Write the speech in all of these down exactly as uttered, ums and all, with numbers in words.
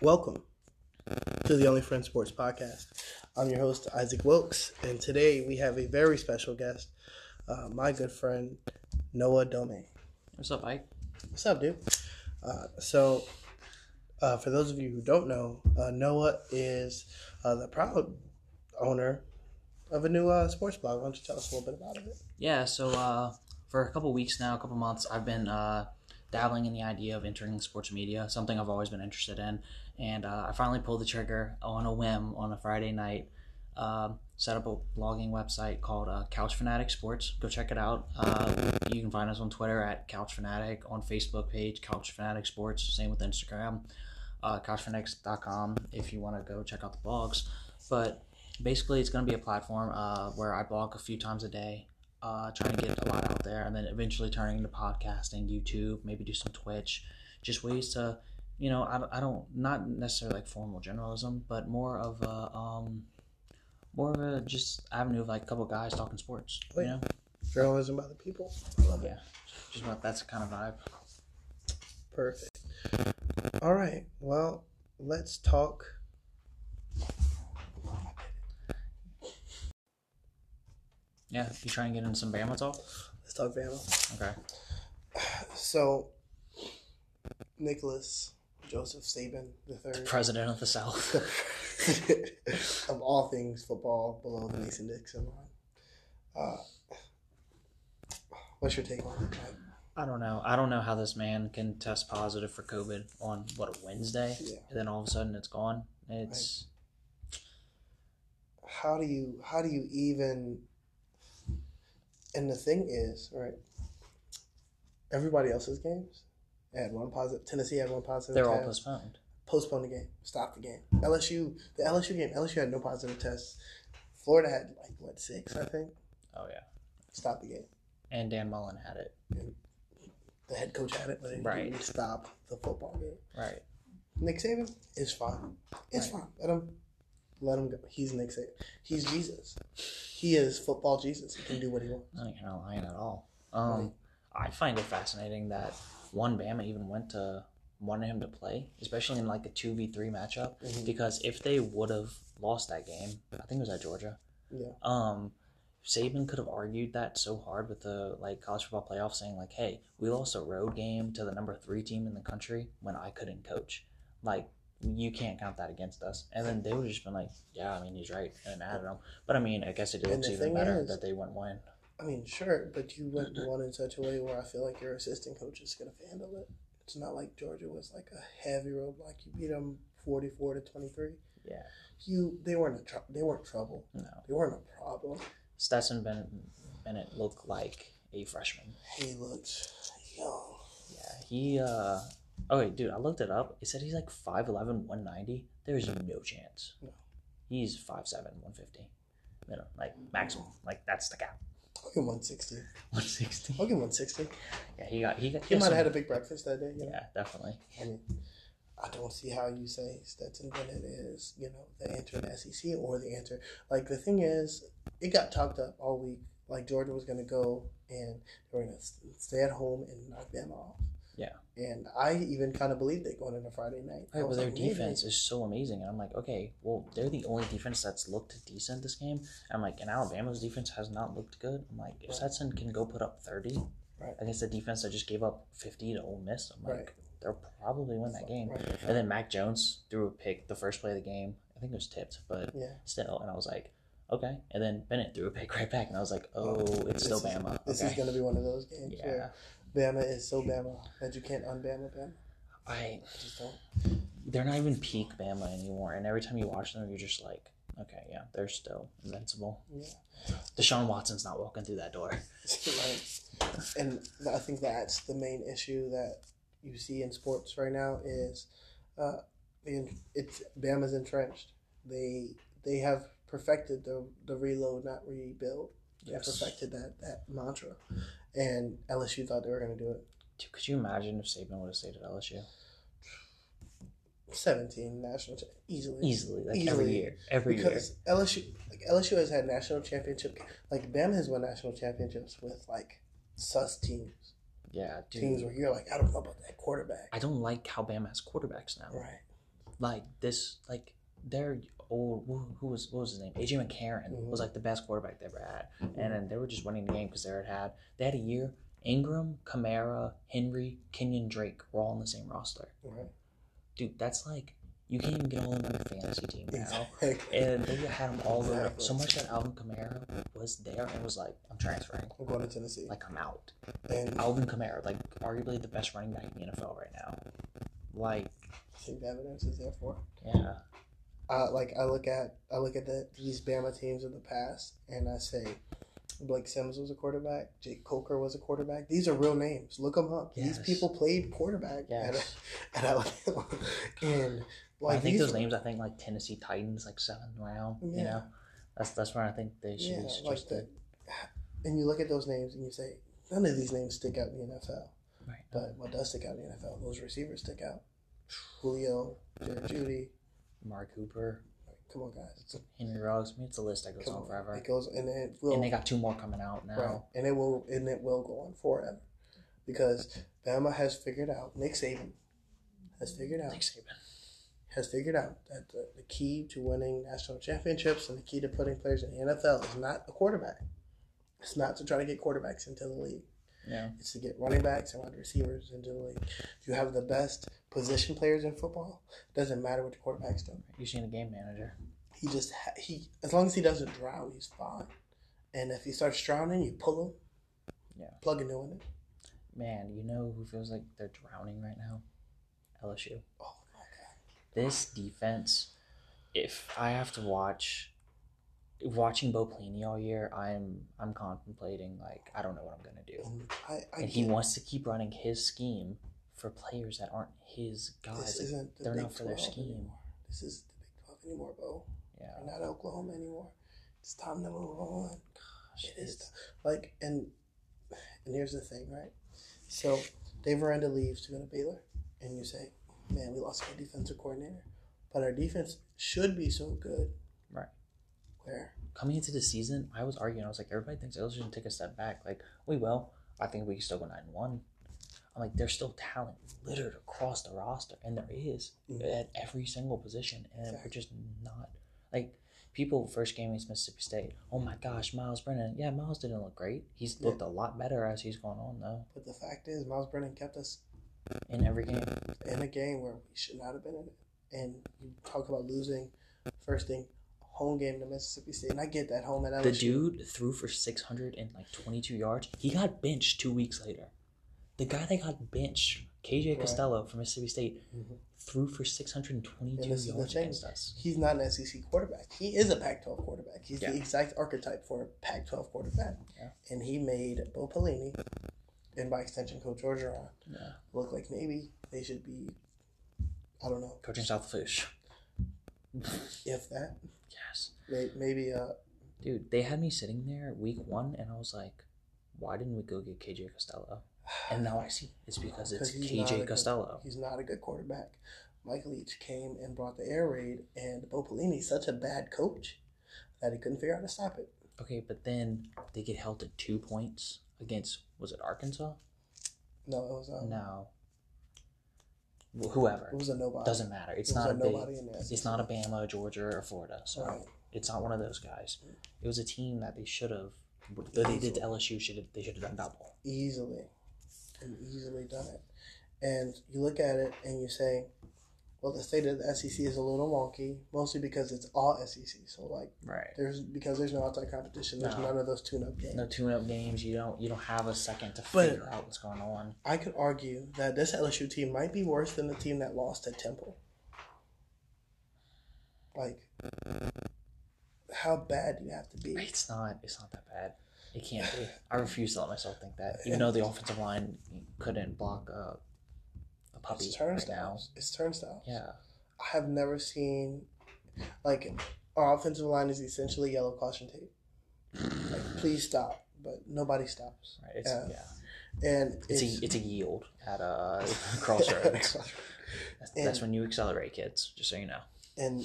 Welcome to the Only Friends Sports Podcast. I'm your host, Isaac Wilkes, and today we have a very special guest, uh, my good friend, Noah Dome. What's up, Ike? What's up, dude? Uh, so, uh, for those of you who don't know, uh, Noah is uh, the proud owner of a new uh, sports blog. Why don't you tell us a little bit about it? Yeah, so uh, for a couple weeks now, a couple months, I've been uh, dabbling in the idea of entering sports media, something I've always been interested in. And uh, I finally pulled the trigger on a whim on a Friday night, uh, set up a blogging website called uh, Couch Fanatic Sports. Go check it out. Uh, you can find us on Twitter at Couch Fanatic, on Facebook page, Couch Fanatic Sports, same with Instagram, uh, couch fanatics dot com if you want to go check out the blogs. But basically it's going to be a platform uh, where I blog a few times a day, uh, trying to get a lot out there, and then eventually turning into podcasting, YouTube, maybe do some Twitch, just ways to... You know, I, I don't, not necessarily like formal journalism, but more of a, um, more of a just avenue of like a couple guys talking sports, Wait, you know? Journalism by the people. I love yeah. it. Just about, that's the kind of vibe. Perfect. All right. Well, let's talk. Yeah. You trying to get in some Bama talk? Let's talk Bama. Okay. So, Nicholas Joseph Saban the third, the president of the South, of all things football, below the Mason-Dixon line. Uh, what's your take on it? I don't know. I don't know how this man can test positive for COVID on what, a Wednesday, yeah. and then all of a sudden it's gone. It's right. how do you how do you even? And the thing is, right? Everybody else's games. Had one positive. Tennessee had one positive. They're all postponed. Postponed the game. Stopped the game. L S U, the L S U game. L S U had no positive tests. Florida had like what six, I think. Oh yeah. Stopped the game. And Dan Mullen had it. And the head coach had it, but it right. didn't stop the football game. Right. Nick Saban is fine. It's right. fine. Let him, let him go. He's Nick Saban. He's Jesus. He is football Jesus. He can do what he wants. No, you're not lying at all. Um, right. I find it fascinating that. One, Bama even went to wanted him to play, especially in like a two v three matchup, mm-hmm. because if they would have lost that game, I think it was at Georgia. Yeah. Um, Saban could have argued that so hard with the like college football playoff, saying like, "Hey, we lost a road game to the number three team in the country when I couldn't coach. Like, you can't count that against us." And then they would have just been like, "Yeah, I mean, he's right," and added him. But I mean, I guess it looks even better is- that they went one. I mean, sure, but you went one in such a way where I feel like your assistant coach is going to handle it. It's not like Georgia was like a heavy roadblock. You beat them forty-four to twenty-three. Yeah, you they weren't a tr- they weren't trouble. No, they weren't a problem. Stetson Bennett, Bennett looked like a freshman. He looked young. Yeah, he. Uh, oh wait, dude, I looked it up. It said he's like five eleven, one ninety. There's no chance. No, he's five seven, one fifty. You know, like maximum. Like that's the cap. I'll give him one sixty. one sixty. I'll give him one sixty. Yeah, he got. He, got, he might some, have had a big breakfast that day. You know? Yeah, definitely. I mean, I don't see how you say Stetson Bennett is, you know, the answer in the S E C or the answer. Like, the thing is, it got talked up all week. Like, Georgia was going to go and they were going to stay at home and knock them off. Yeah. And I even kind of believed it going into Friday night. Right, but their like, defense amazing. Is so amazing. And I'm like, okay, well, they're the only defense that's looked decent this game. I'm like, and Alabama's defense has not looked good. I'm like, if right. Stetson can go put up thirty right. against a defense that just gave up fifty to Ole Miss, I'm like, right. they'll probably win that game. Right. And then Mac Jones threw a pick the first play of the game. I think it was tipped, but yeah. still. And I was like, okay. And then Bennett threw a pick right back. And I was like, oh, it's this still is, Bama. Okay. This is going to be one of those games. Yeah. Where Bama is so Bama that you can't un-Bama Bama. I just don't. They're not even peak Bama anymore, and every time you watch them, you're just like, okay, yeah, they're still invincible. Yeah. Deshaun Watson's not walking through that door. Right. And I think that's the main issue that you see in sports right now is, uh, it's Bama's entrenched. They they have perfected the the reload, not rebuild. They yes. perfected that that mantra. And L S U thought they were going to do it. Dude, could you imagine if Saban would have stayed at L S U? seventeen national cha- easily, easily, like easily. every year, every because year. Because L S U, like L S U has had national championship. Like Bama has won national championships with like sus teams. Yeah, dude. Teams where you're like, I don't know about that quarterback. I don't like how Bama has quarterbacks now. Right. like this, like they're old. Who, who was what was his name? A J McCarron mm-hmm. was like the best quarterback they ever had, mm-hmm. and then they were just winning the game because they had had they had a year. Ingram, Kamara, Henry, Kenyan Drake were all on the same roster. Right. Dude, that's like you can't even get all over your fantasy team now. Exactly. And they had them all over. Exactly. So much that Alvin Kamara was there and was like, I'm transferring. I'm going to Tennessee. Like, I'm out. And Alvin Kamara, like, arguably the best running back in the N F L right now. Like, I think the evidence is there for it. Yeah. Uh, like, I look at I look at the, these Bama teams of the past, and I say, Blake Sims was a quarterback. Jake Coker was a quarterback. These are real names. Look them up. Yes. These people played quarterback yes. at Alabama. And like I think those were, names. I think like Tennessee Titans, like seventh round. Yeah. You know, that's that's where I think they should yeah, be suggested. Like the, and you look at those names and you say none of these names stick out in the N F L. Right. But what does stick out in the N F L? Those receivers stick out. Julio, Jerry Judy, Mark Cooper. Come on, guys. Henry Ruggs. I mean, it's a list that goes on, on forever. It goes, and it will. And they got two more coming out now. Right. And it will, and it will go on forever, because Bama has figured out. Nick Saban has figured out. Nick Saban has figured out that the, the key to winning national championships and the key to putting players in the N F L is not a quarterback. It's not to try to get quarterbacks into the league. Yeah. It's to get running backs and wide receivers into the league. You have the best position players in football. It doesn't matter what the quarterback's doing. You've seen a game manager. He just ha- he as long as he doesn't drown, he's fine. And if he starts drowning, you pull him. Yeah. Plug a new one in. Man, you know who feels like they're drowning right now? L S U. Oh my God. This defense. If I have to watch. Watching Bo Pelini all year, I'm I'm contemplating, like, I don't know what I'm going to do. I, I and he wants to keep running his scheme for players that aren't his guys. This isn't the They're Big not for their scheme. Anymore. This is the Big twelve anymore, Bo. Yeah. We're not Oklahoma anymore. It's time to move on. Gosh, it is. Like, and, and here's the thing, right? So, Dave Aranda leaves to go to Baylor, and you say, man, we lost our defensive coordinator, but our defense should be so good. Right. There. Coming into the season, I was arguing. I was like, everybody thinks L S U should take a step back. Like, we will. I think we can still go nine and one. I'm like, there's still talent littered across the roster, and there is mm-hmm. at every single position, and exactly. we're just not like people. First game against Mississippi State. Oh my gosh, Myles Brennan. Yeah, Myles didn't look great. He's yeah. looked a lot better as he's gone on, though. But the fact is, Myles Brennan kept us in every game. In a game where we should not have been in it, and you talk about losing. First thing. Home game to Mississippi State, and I get that home at L S U. The dude threw for six hundred twenty-two yards. He got benched two weeks later. The guy that got benched, K J right. Costello from Mississippi State, mm-hmm. threw for six hundred twenty-two yards against us. He's not an S E C quarterback. He is a Pac twelve quarterback. He's yeah. the exact archetype for a Pac twelve quarterback. Yeah. And he made Bo Pelini, and by extension, Coach Orgeron, yeah. look like maybe they should be, I don't know. Coaching South Fish. If that. Yes. Maybe, uh, dude, they had me sitting there week one, and I was like, "Why didn't we go get K J Costello?" And now I see it's because it's K J Costello. Good, he's not a good quarterback. Mike Leach came and brought the air raid, and Bo Pelini's such a bad coach that he couldn't figure out how to stop it. Okay, but then they get held to two points against was it Arkansas? No, it was um, no. Whoever. It was a nobody. Doesn't matter. It's it not a nobody big, in there. It's not a Bama, Georgia, or Florida. So right. It's not one of those guys. It was a team that they should have. That they did to L S U. Should have, they should have done double. Easily, and easily done it. And you look at it and you say, "Well, the state of the S E C is a little wonky, mostly because it's all S E C. So like, right. there's because there's no outside competition. There's no. none of those tune-up games. No tune-up games. You don't you don't have a second to figure but out what's going on. I could argue that this L S U team might be worse than the team that lost at Temple. Like, how bad do you have to be? It's not. It's not that bad. It can't be. I refuse to let myself think that. Even though the offensive line couldn't block up. Puppy it's turnstiles. Right it's turnstiles. Yeah. I have never seen, like, our offensive line is essentially yellow caution tape. Like, please stop. But nobody stops. Right. It's, uh, yeah. And it's, it's, a, it's a yield at a crossroads. that's, and, that's when you accelerate, kids, just so you know. And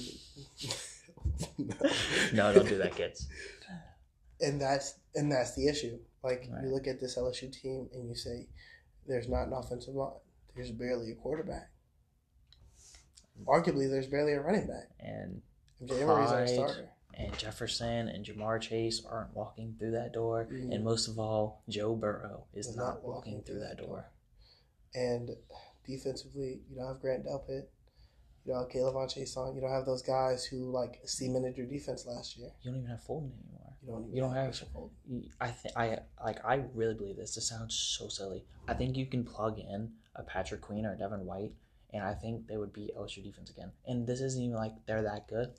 no. no, don't do that, kids. And that's, and that's the issue. Like, right. you look at this L S U team and you say, there's not an offensive line. There's barely a quarterback. arguably there's barely a running back. And M J Emery's our starter. And Jefferson and Jamar Chase aren't walking through that door. Mm. And most of all, Joe Burrow is not, not walking, walking through, through that door. door. And defensively, you don't have Grant Delpit. You don't have Caleb Onchesong. You don't have those guys who, like, cemented your defense last year. You don't even have Fulton anymore. You don't, even you don't have, have Fulton. I, th- I, like, I really believe this. This sounds so silly. I think you can plug in a Patrick Queen or a Devin White, and I think they would beat L S U defense again. And this isn't even like they're that good.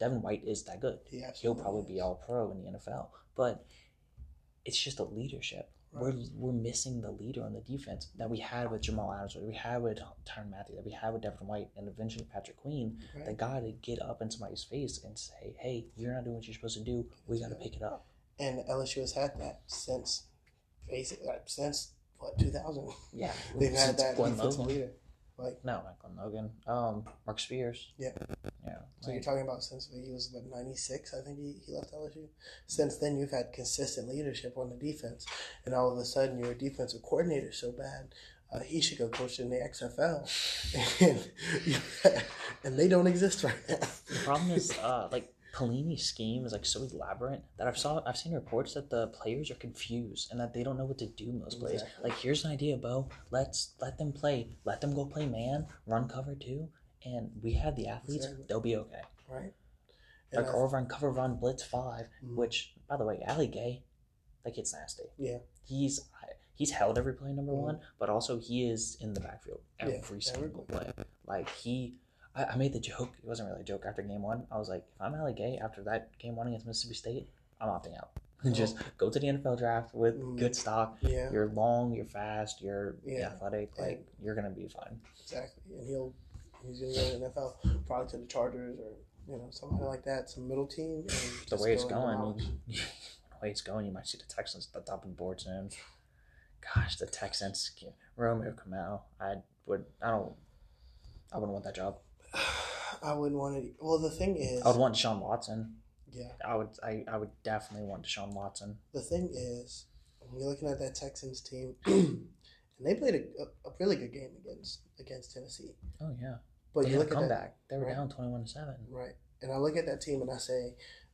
Devin White is that good. He He'll probably is. be all pro in the N F L. But it's just the leadership. Right. We're we're missing the leader on the defense that we had with Jamal Adams, that we had with Tyrann Mathieu, that we had with Devin White, and eventually Patrick Queen. Right. They got to get up in somebody's face and say, hey, you're not doing what you're supposed to do. We got to pick it up. And L S U has had that since, basically, since, what, two thousand? Yeah. They've since had that defensive leader. Like, no, not Glenn Logan. Um, Mark Spears. Yeah. Yeah. So like, you're talking about since he was, what, ninety-six, I think he, he left L S U? Since then, you've had consistent leadership on the defense. And all of a sudden, your defensive coordinator is so bad, uh, he should go coach in the X F L. and, yeah, and they don't exist right now. The problem is, uh, like, Pelini's scheme is like so elaborate that I've saw I've seen reports that the players are confused and that they don't know what to do most plays. Exactly. Like, here's an idea, Bo. Let's let them play. Let them go play man, run cover two, and we have the athletes. Exactly. They'll be okay. Right. And like, or run cover run blitz five, mm-hmm. which by the way, Allie Gay, like, it's nasty. Yeah. He's he's held every play, number mm-hmm. one, but also he is in the backfield every yeah, single every... play. Like he. I made the joke. It wasn't really a joke. After game one, I was like, if I'm Allie Gay after that game one against Mississippi State, I'm opting out. Oh. Just go to the N F L draft with mm. good stock. Yeah. You're long, you're fast, you're yeah. athletic. Like, and you're going to be fine. Exactly. And he'll he's going to go to the N F L, probably to the Chargers or, you know, something like that, some middle team. And the way it's going, the way it's going, you might see the Texans at the top of the board soon. Gosh, the Texans. Romeo Kamau. I would, I don't, I wouldn't want that job. I wouldn't want to. Well, the thing is, I would want Deshaun Watson. Yeah, I would. I, I would definitely want Deshaun Watson. The thing is, when you're looking at that Texans team, and they played a, a really good game against against Tennessee. Oh yeah, but they you had look a comeback. At that, they were right? down twenty-one to seven. Right, and I look at that team and I say,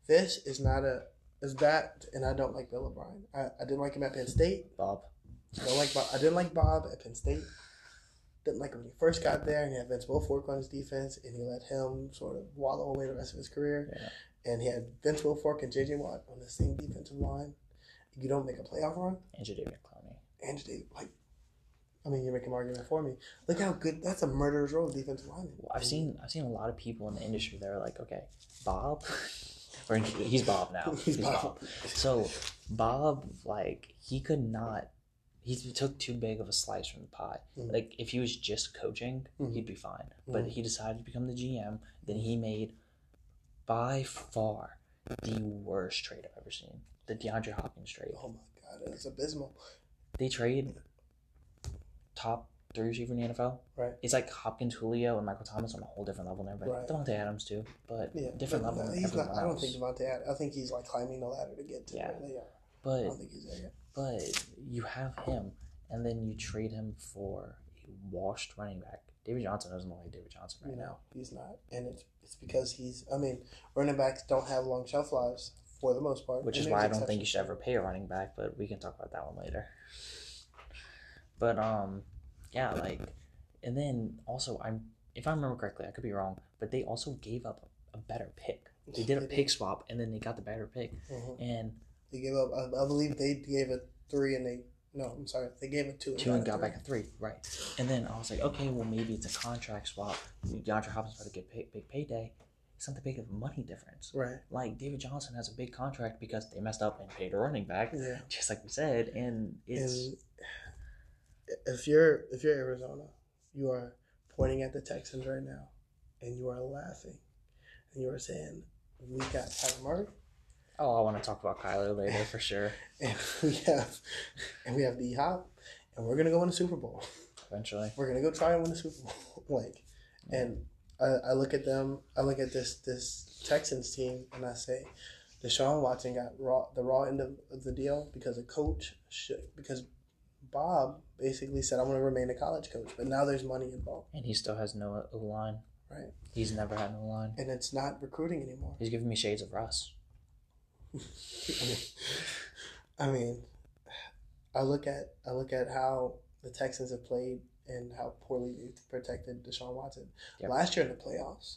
this is not a is that, and I don't like Bill O'Brien. I, I didn't like him at Penn State. Bob, I don't like Bob. I didn't like Bob at Penn State. Didn't like him when he first got there, and he had Vince Wilfork on his defense, and he let him sort of wallow away the rest of his career. Yeah. And he had Vince Wilfork and J J Watt on the same defensive line. You don't make a playoff run. And Jadavion Clowney. And Jadavion, like, I mean, you're making an argument for me. Look how good. That's a murderer's row of defensive lineman. Well, I've seen I've seen a lot of people in the industry that are like, okay, Bob, or he's Bob now. he's, he's Bob. Bob. So Bob, like, he could not. He took too big of a slice from the pie. Mm-hmm. Like, if he was just coaching, mm-hmm. he'd be fine. Mm-hmm. But he decided to become the G M. Then he made, by far, the worst trade I've ever seen. The DeAndre Hopkins trade. Oh, my God. It's abysmal. They trade top three receiver in the N F L. Right. It's like Hopkins, Julio, and Michael Thomas on a whole different level. Never right. Devontae Adams, too. But yeah, different but level. He's not, I don't think Devontae Adams. I think he's, like, climbing the ladder to get to yeah. where they are. But I don't think he's there yet. But you have him, and then you trade him for a washed running back. David Johnson doesn't look like David Johnson right no, now. He's not, and it's it's because he's. I mean, running backs don't have long shelf lives for the most part, which is why I don't think you should ever pay a running back. But we can talk about that one later. But um, yeah, like, and then also I'm if I remember correctly, I could be wrong, but they also gave up a better pick. They did a pick swap, and then they got the better pick, mm-hmm. and. They gave up. I believe they gave a three, and they no. I'm sorry. They gave a two. Two and got back a three, right? And then I was like, okay, well maybe it's a contract swap. DeAndre Hopkins about to get paid, big payday. It's not the big of money difference, right? Like David Johnson has a big contract because they messed up and paid a running back, yeah. just like we said. And it's and if you're if you're Arizona, you are pointing at the Texans right now, and you are laughing, and you are saying, "We got Kyler Murray." Oh, I want to talk about Kyler later for sure. and we have, and we have the hop, and we're gonna go win the Super Bowl. Eventually, we're gonna go try and win the Super Bowl. like, yeah. and I, I look at them. I look at this this Texans team, and I say, Deshaun Watson got raw the raw end of, of the deal because a coach should because Bob basically said I want to remain a college coach, but now there's money involved, and he still has no O line. Right. He's never had an O-line. And it's not recruiting anymore. He's giving me shades of Russ. I mean, I look at I look at how the Texans have played and how poorly they protected Deshaun Watson. Yep. Last year in the playoffs.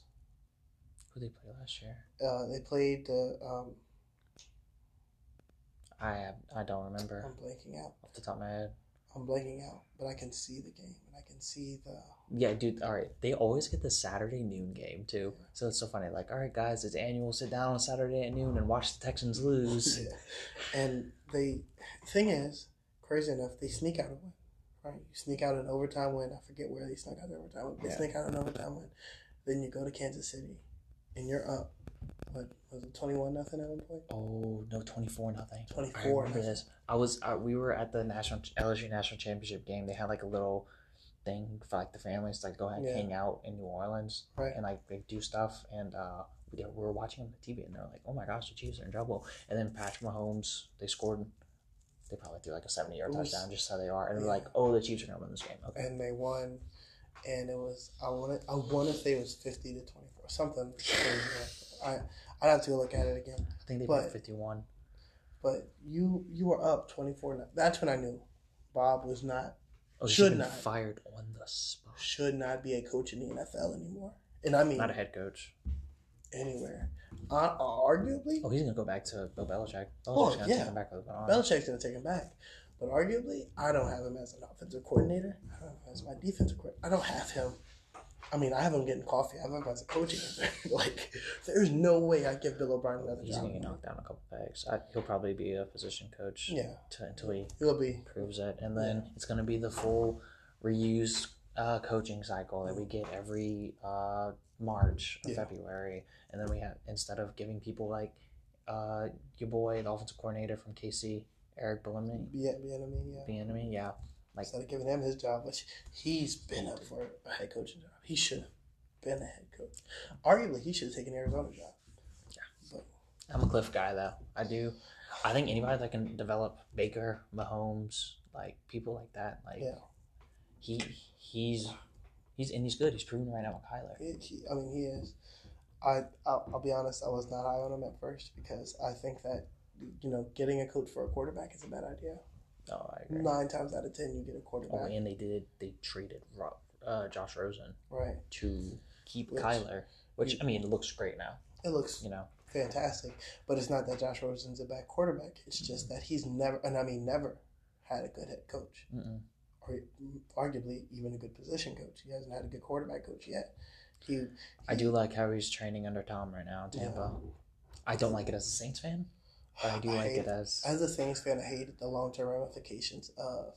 Who did they play last year? Uh, they played the uh, um, I have, I don't remember. I'm blanking out. Off the top of my head. I'm blanking out, but I can see the game, and I can see the... Yeah, dude, all right. They always get the Saturday noon game, too. Yeah. So it's so funny. Like, all right, guys, it's annual. Sit down on Saturday at noon and watch the Texans lose. Yeah. And the thing is, crazy enough, they sneak out a win, right? You sneak out an overtime win. I forget where they snuck out an overtime win. They yeah. sneak out an overtime win. Then you go to Kansas City, and you're up. What was it? Twenty-one nothing at one point. Oh no, twenty-four nothing. Twenty-four. I remember nothing. This. I was. Uh, we were at the national L S U national championship game. They had like a little thing for like the families to like go ahead and yeah. hang out in New Orleans, right? And like they do stuff. And uh, we were watching on the T V, and they're like, "Oh my gosh, the Chiefs are in trouble." And then Patrick Mahomes, they scored. They probably threw like a seventy-yard touchdown, just how they are. And yeah. they're like, "Oh, the Chiefs are gonna win this game." Okay. And they won. And it was I want I want to say it was fifty to twenty-four something. I I'd have to go look at it again. I think they put fifty-one. But you you were up twenty-four. That's when I knew Bob was not oh, should not fired on the spot. Should not be a coach in the N F L anymore. And I mean not a head coach anywhere. Uh, arguably. Oh, he's gonna go back to Bill Belichick. Belichick's oh, gonna yeah. take him back. Belichick's gonna take him back. But arguably, I don't have him as an offensive coordinator. I don't have him as my defensive coordinator. I don't have him. I mean, I have him getting coffee. I have him as a coaching. Like, there's no way I give Bill O'Brien another He's job. He's going to knock down a couple pegs. I, he'll probably be a position coach yeah. to, until he he'll be. proves it. And then yeah. it's going to be the full reused uh, coaching cycle that we get every uh, March or yeah. February. And then we have, instead of giving people like uh, your boy, the offensive coordinator from K C, Eric Bieniemy. Yeah, Bieniemy, yeah. Bieniemy, yeah. Like, instead of giving him his job, which he's been up for a head coaching job. He should have been a head coach. Arguably, he should have taken Arizona's job. Yeah. But, I'm a Cliff guy, though. I do. I think anybody that can develop Baker, Mahomes, like people like that, like yeah. he he's he's and he's good. He's proven right now with Kyler. He, he, I mean, he is. I I'll, I'll be honest. I was not high on him at first because I think that. You know, getting a coach for a quarterback is a bad idea. Oh, I agree. Nine times out of ten, you get a quarterback. Oh, and they did. They traded uh, Josh Rosen right to keep which, Kyler, which I mean, it looks great now. It looks, you know, fantastic. But it's not that Josh Rosen's a bad quarterback. It's mm-hmm. just that he's never, and I mean, never had a good head coach, mm-mm. or arguably even a good position coach. He hasn't had a good quarterback coach yet. He, he I do like how he's training under Tom right now in Tampa. Yeah. I don't like it as a Saints fan. But I do I like hate, it as... As a Saints fan, I hated the long-term ramifications of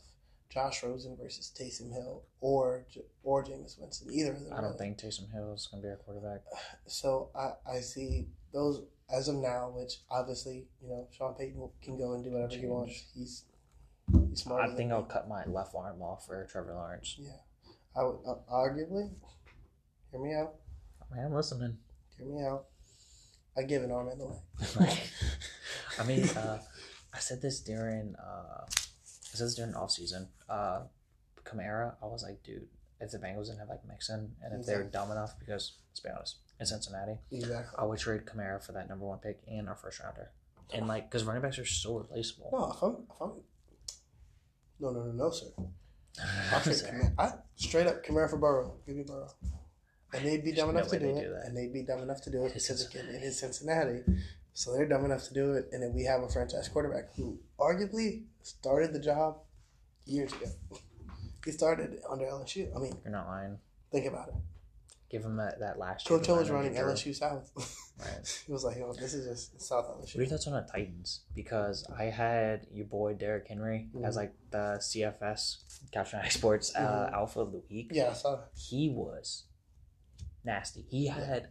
Josh Rosen versus Taysom Hill or or Jameis Winston, either of them. I don't really. think Taysom Hill is going to be our quarterback. So I, I see those as of now, which obviously, you know, Sean Payton can go and do whatever Change. he wants. He's, he's smart. I think I'll me. cut my left arm off for Trevor Lawrence. Yeah. I would, uh, arguably, hear me out. I mean, I'm listening. Hear me out. I give an arm and a leg. I mean, uh, I said this during, uh, I said this during off season. Uh, Kamara, I was like, dude, if the Bengals didn't have like Mixon, and if exactly. they were dumb enough, because let's be honest, in Cincinnati, exactly. I would trade Kamara for that number one pick and our first rounder, and like, because running backs are so replaceable. No, if I'm, if I'm, no, no, no, no, sir. I'll trade Kamara. I straight up Kamara for Burrow. Give me Burrow. And they'd be dumb enough to do it. And they'd be dumb enough to do it because again, it is Cincinnati. So they're dumb enough to do it. And then we have a franchise quarterback who arguably started the job years ago. He started under L S U. I mean, you're not lying. Think about it. Give him that, that last year. Coach O was running L S U South. Right. He was like, yo, this is just South L S U. What are your on the Titans? Because I had your boy Derrick Henry mm-hmm. as like the C F S, Couch Fanatic Sports uh, mm-hmm. Alpha of the Week. Yeah, I saw that. He was. Nasty. He had,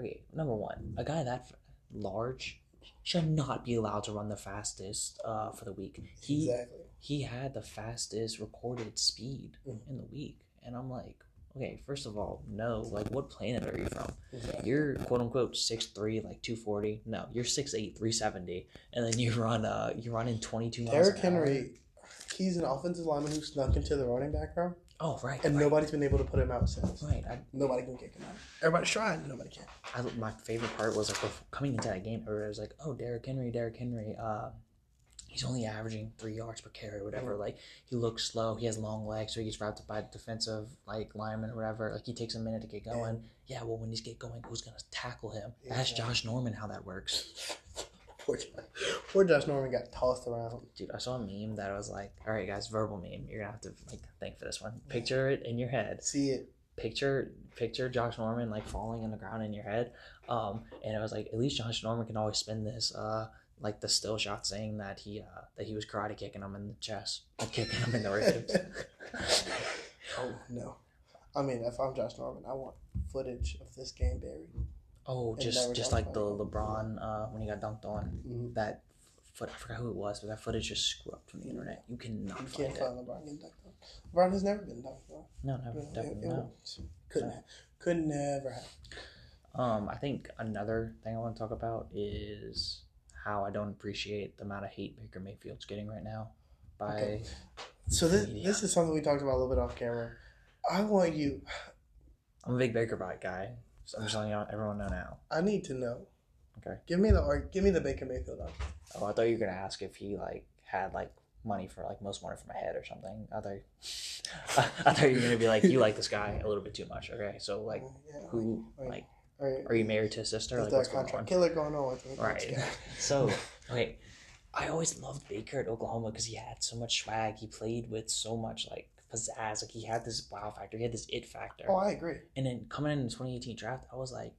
okay, number one, a guy that large should not be allowed to run the fastest uh, for the week. He, exactly. He had the fastest recorded speed mm-hmm. in the week. And I'm like, okay, first of all, no, like, what planet are you from? Exactly. You're, quote-unquote, six three, like, two forty. No, you're six eight, three seventy. And then you run, uh, you're running twenty-two miles an hour. Derrick Henry, he's an offensive lineman who snuck into the running back room. Oh, right. And right. Nobody's been able to put him out since. Right. I, nobody can kick him out. Everybody's trying. Nobody can. I, my favorite part was like coming into that game, everybody was like, oh, Derrick Henry, Derrick Henry. Uh, he's only averaging three yards per carry or whatever. Mm-hmm. Like, he looks slow. He has long legs, so he gets wrapped up by defensive, like, linemen or whatever. Like, he takes a minute to get going. And, yeah, well, when he's get going, who's going to tackle him? Yeah. Ask Josh Norman how that works. Poor Josh. Poor Josh Norman got tossed around. Dude, I saw a meme that I was like, all right, guys, verbal meme. You're going to have to, like, think for this one. Picture it in your head. See it. Picture picture Josh Norman, like, falling on the ground in your head. Um, and it was like, at least Josh Norman can always spin this, uh, like, the still shot saying that he uh, that he was karate kicking him in the chest. Like, kicking him in the ribs. Oh, no. I mean, if I'm Josh Norman, I want footage of this game buried. Oh, and just just like the LeBron uh, when he got dunked on. Mm-hmm. That foot, I forgot who it was, but that footage just scrubbed from the internet. You cannot you find it. You can't find LeBron getting dunked on. LeBron has never been dunked on. No, never. It, definitely it, no. It couldn't so. have. Could never have. Um, I think another thing I want to talk about is how I don't appreciate the amount of hate Baker Mayfield's getting right now. By okay. So this media. This is something we talked about a little bit off camera. I want you. I'm a big Baker bot guy. So I'm just letting y'all, everyone know now. I need to know. Okay. Give me the give me the Baker Mayfield option. Oh, I thought you were gonna ask if he like had like money for like most wanted for my head or something. I thought I thought you were gonna be like, you like this guy a little bit too much. Okay, so like yeah, who are you, like are you, are you married to his sister? Is like, what's going on? Killer going on with me. Right. So okay, I always loved Baker at Oklahoma because he had so much swag. He played with so much like. Pizzazz, like he had this wow factor, he had this it factor. Oh, I agree. And then coming in the twenty eighteen draft, I was like,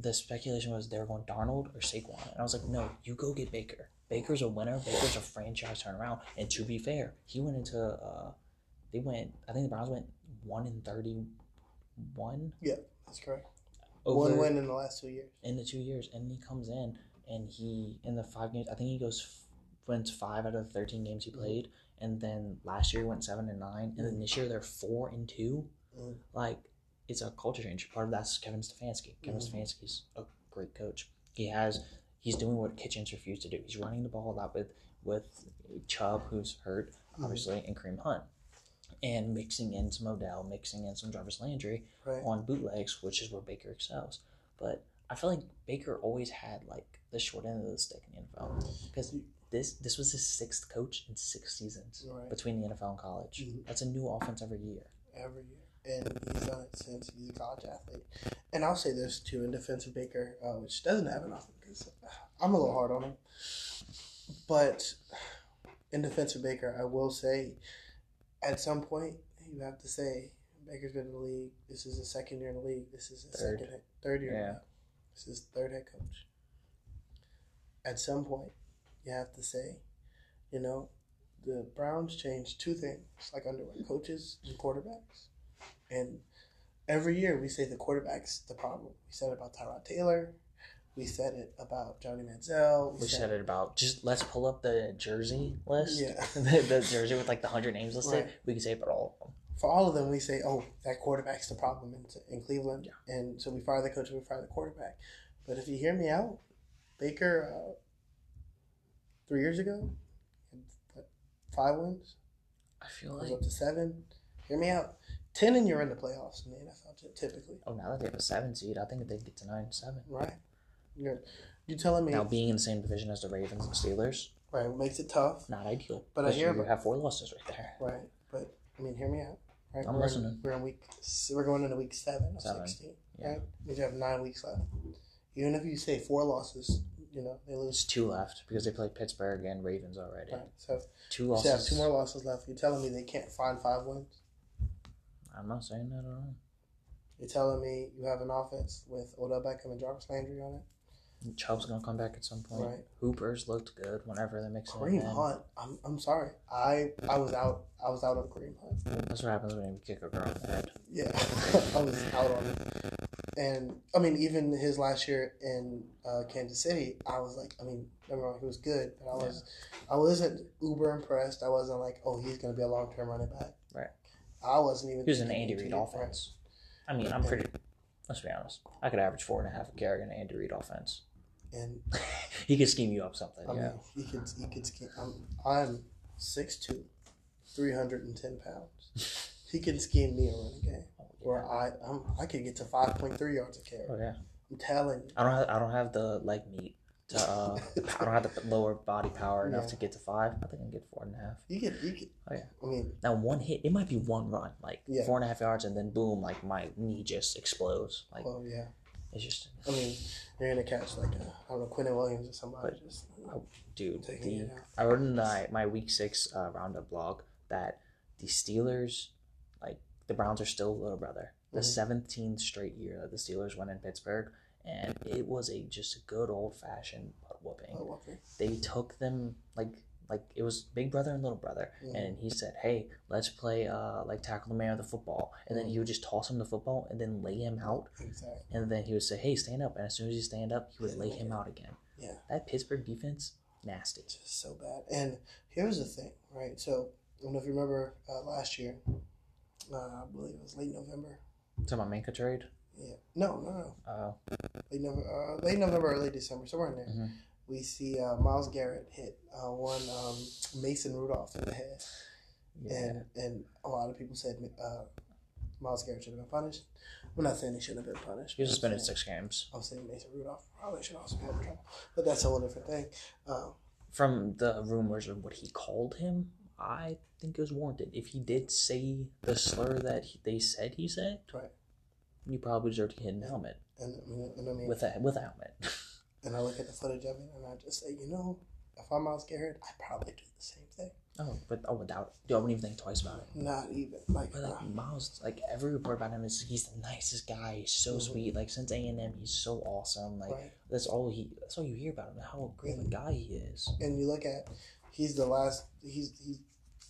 the speculation was they were going Darnold or Saquon, and I was like, no, you go get Baker. Baker's a winner. Baker's a franchise turnaround. And to be fair, he went into uh, they went. I think the Browns went one in thirty-one. Yeah, that's correct. One win in the last two years. In the two years, and he comes in and he in the five games. I think he goes wins five out of the thirteen games he played. Mm-hmm. And then last year went seven and nine, and then this year they're four and two. Mm. Like, it's a culture change. Part of that's Kevin Stefanski. Kevin mm. Stefanski's a great coach. He has, he's doing what Kitchens refused to do. He's running the ball a lot with with Chubb, who's hurt, obviously, mm. and Kareem Hunt, and mixing in some Odell, mixing in some Jarvis Landry right. on bootlegs, which is where Baker excels. But I feel like Baker always had like the short end of the stick in the N F L because. This this was his sixth coach in six seasons right. between the N F L and college. Mm-hmm. That's a new offense every year. Every year. And he's done it since he's a college athlete. And I'll say this, too, in defense of Baker, uh, which doesn't happen often because I'm a little hard on him. But in defense of Baker, I will say at some point you have to say Baker's been in the league. This is his second year in the league. This is his third. second third year yeah. in the league. This is his third head coach. At some point, you have to say, you know, the Browns changed two things, like underwear, coaches and quarterbacks. And every year we say the quarterback's the problem. We said it about Tyrod Taylor. We said it about Johnny Manziel. We, we said, said it about, just let's pull up the jersey list. Yeah. the, the jersey with like the one hundred names listed. Right. We can say it about all of them. For all of them, we say, oh, that quarterback's the problem in, in Cleveland. Yeah. And so we fire the coach and we fire the quarterback. But if you hear me out, Baker... Uh, Three years ago, five wins. I feel like up to seven. Hear me out. Ten and you're in the playoffs in the N F L typically. Oh, now that they have a seven seed, I think that they'd get to nine and seven. Right. You're, you're telling me now being in the same division as the Ravens and Steelers. Right, makes it tough. Not ideal. But I hear you have four losses right there. Right, but I mean, hear me out. Right, I'm we're listening. In, we're in week. We're going into week seven of seven. sixteen. Yeah. Right, means you have nine weeks left. Even if you say four losses. You know, they lose. It's two left because they play Pittsburgh and Ravens already. Right, so two losses. You have two more losses left. You're telling me they can't find five wins? I'm not saying that at all. You're telling me you have an offense with Odell Beckham and Jarvis Landry on it? And Chubb's going to come back at some point. Right. Hooper's looked good whenever they mix it in. Kareem Hunt. I'm I'm sorry. I I was out I was out on Kareem Hunt. That's what happens when you kick a girl in the head. Yeah. I was out on it. And, I mean, even his last year in uh, Kansas City, I was like, I mean, number one, he was good. But I, was, yeah. I wasn't uber impressed. I wasn't like, oh, he's going to be a long-term running back. Right. I wasn't even. He was an Andy Reid offense. I mean, I'm pretty, let's be honest. I could average four and a half a carry in an Andy Reid offense. And he could scheme you up something. I yeah. mean, he could, he could scheme. I'm, I'm six foot two, three hundred ten pounds. He can skin me a running game, where I I'm, I could get to five point three yards a carry. Oh yeah, I'm telling you. I don't have, I don't have the leg meat. To, uh, I don't have the lower body power enough yeah. to get to five. I think I can get four and a half. You can, you can. Oh yeah. I mean, now one hit, it might be one run, like yeah. four and a half yards, and then boom, like my knee just explodes. Like, oh yeah. It's just. I mean, you're gonna catch like a, I don't know, Quentin Williams or somebody. But, just, you know, dude, the, I wrote in my, my week six uh, roundup blog that the Steelers, like the Browns, are still little brother. The seventeenth mm-hmm. straight year that the Steelers went in Pittsburgh, and it was a just a good old fashioned butt whooping. Oh, okay. They took them like like it was big brother and little brother, mm-hmm. and he said, "Hey, let's play uh like tackle the man of the football," and mm-hmm. then he would just toss him the football and then lay him out, exactly. and then he would say, "Hey, stand up," and as soon as he stand up, he would yeah, lay him yeah. out again. Yeah, that Pittsburgh defense, nasty, just so bad. And here's the thing, right? So I don't know if you remember uh, last year, uh, I believe it was late November. To my Minka trade. Yeah. No, no, no. Oh. Late November, uh, late November, early December, somewhere in there. Mm-hmm. We see uh, Myles Garrett hit uh, one um, Mason Rudolph in the head, yeah. and and a lot of people said uh, Myles Garrett should have been punished. I'm not saying he should have been punished. He was suspended six games. I'm saying Mason Rudolph probably should also be in trouble, but that's a whole different thing. Um, From the rumors of what he called him, I think it was warranted. If he did say the slur that he, they said he said, right. You probably deserve to hit an helmet. And, and, and I mean, with a with a helmet. And I look at the footage of it, and I just say, you know, if I'm Myles Garrett, I'd probably do the same thing. Oh, but oh, without, dude, I wouldn't even think twice about it. Not even like. But like Myles, like every report about him is he's the nicest guy. He's so mm-hmm. sweet. Like since A and M, he's so awesome. Like right. that's all he. That's all you hear about him. How great and, a guy he is. And you look at, he's the last. He's he's.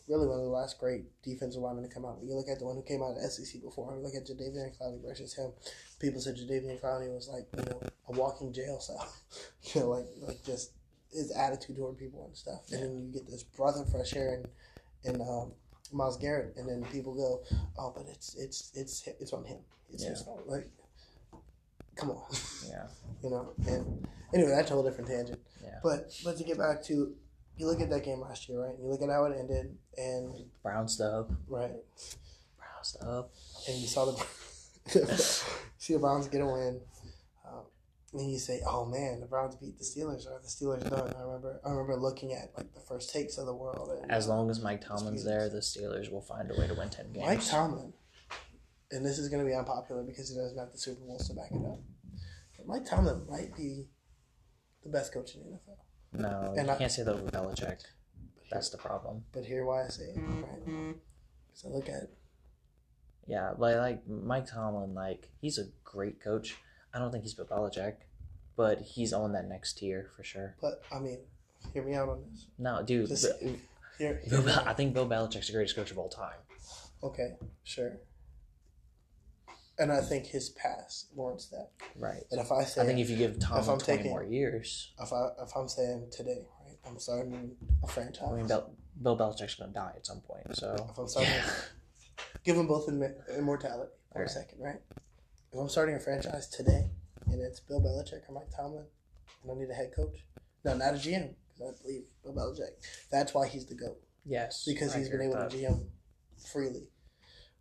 Really one of the last great defensive linemen to come out. When you look at the one who came out of the S E C before, you look at Jadeveon Clowney versus him. People said Jadeveon Clowney was like, you know, a walking jail cell. You know, like like just his attitude toward people and stuff. And then you get this brother fresh air and and um, Myles Garrett, and then people go, oh, but it's it's it's it's on him. It's yeah. his fault. Like, come on. Yeah. You know. And anyway, that's a whole different tangent. Yeah. But but to get back to. You look at that game last year, right? You look at how it ended, and Brown stub, right? Brown stub, and you saw the see the Browns get a win, um, and you say, "Oh man, the Browns beat the Steelers, or the Steelers done." I remember, I remember looking at like the first takes of the world. And, as long as Mike Tomlin's there, the Steelers will find a way to win ten games. Mike Tomlin, and this is going to be unpopular because he doesn't have the Super Bowl to back it up. But Mike Tomlin might be the best coach in the N F L. No, and you I, can't say that over Belichick. That's the problem. But hear why I say it, right? Because I look at it. Yeah, like, like Mike Tomlin, like, he's a great coach. I don't think he's Bill Belichick, but he's on that next tier for sure. But, I mean, hear me out on this. No, dude. Just, but, hear, hear Bill, I think Bill Belichick's the greatest coach of all time. Okay, sure. And I think his past warrants that. Right. And if I say, I think if you give Tom twenty taking, more years, if I if I'm saying today, right, I'm starting a franchise. I mean, Bill, Bill Belichick's gonna die at some point, so if I'm starting, yeah. give them both immortality for right. a second, right? If I'm starting a franchise today, and it's Bill Belichick or Mike Tomlin, and I need a head coach, no, not a G M, because I believe Bill Belichick. That's why he's the GOAT. Yes, because I he's been able that. to G M freely.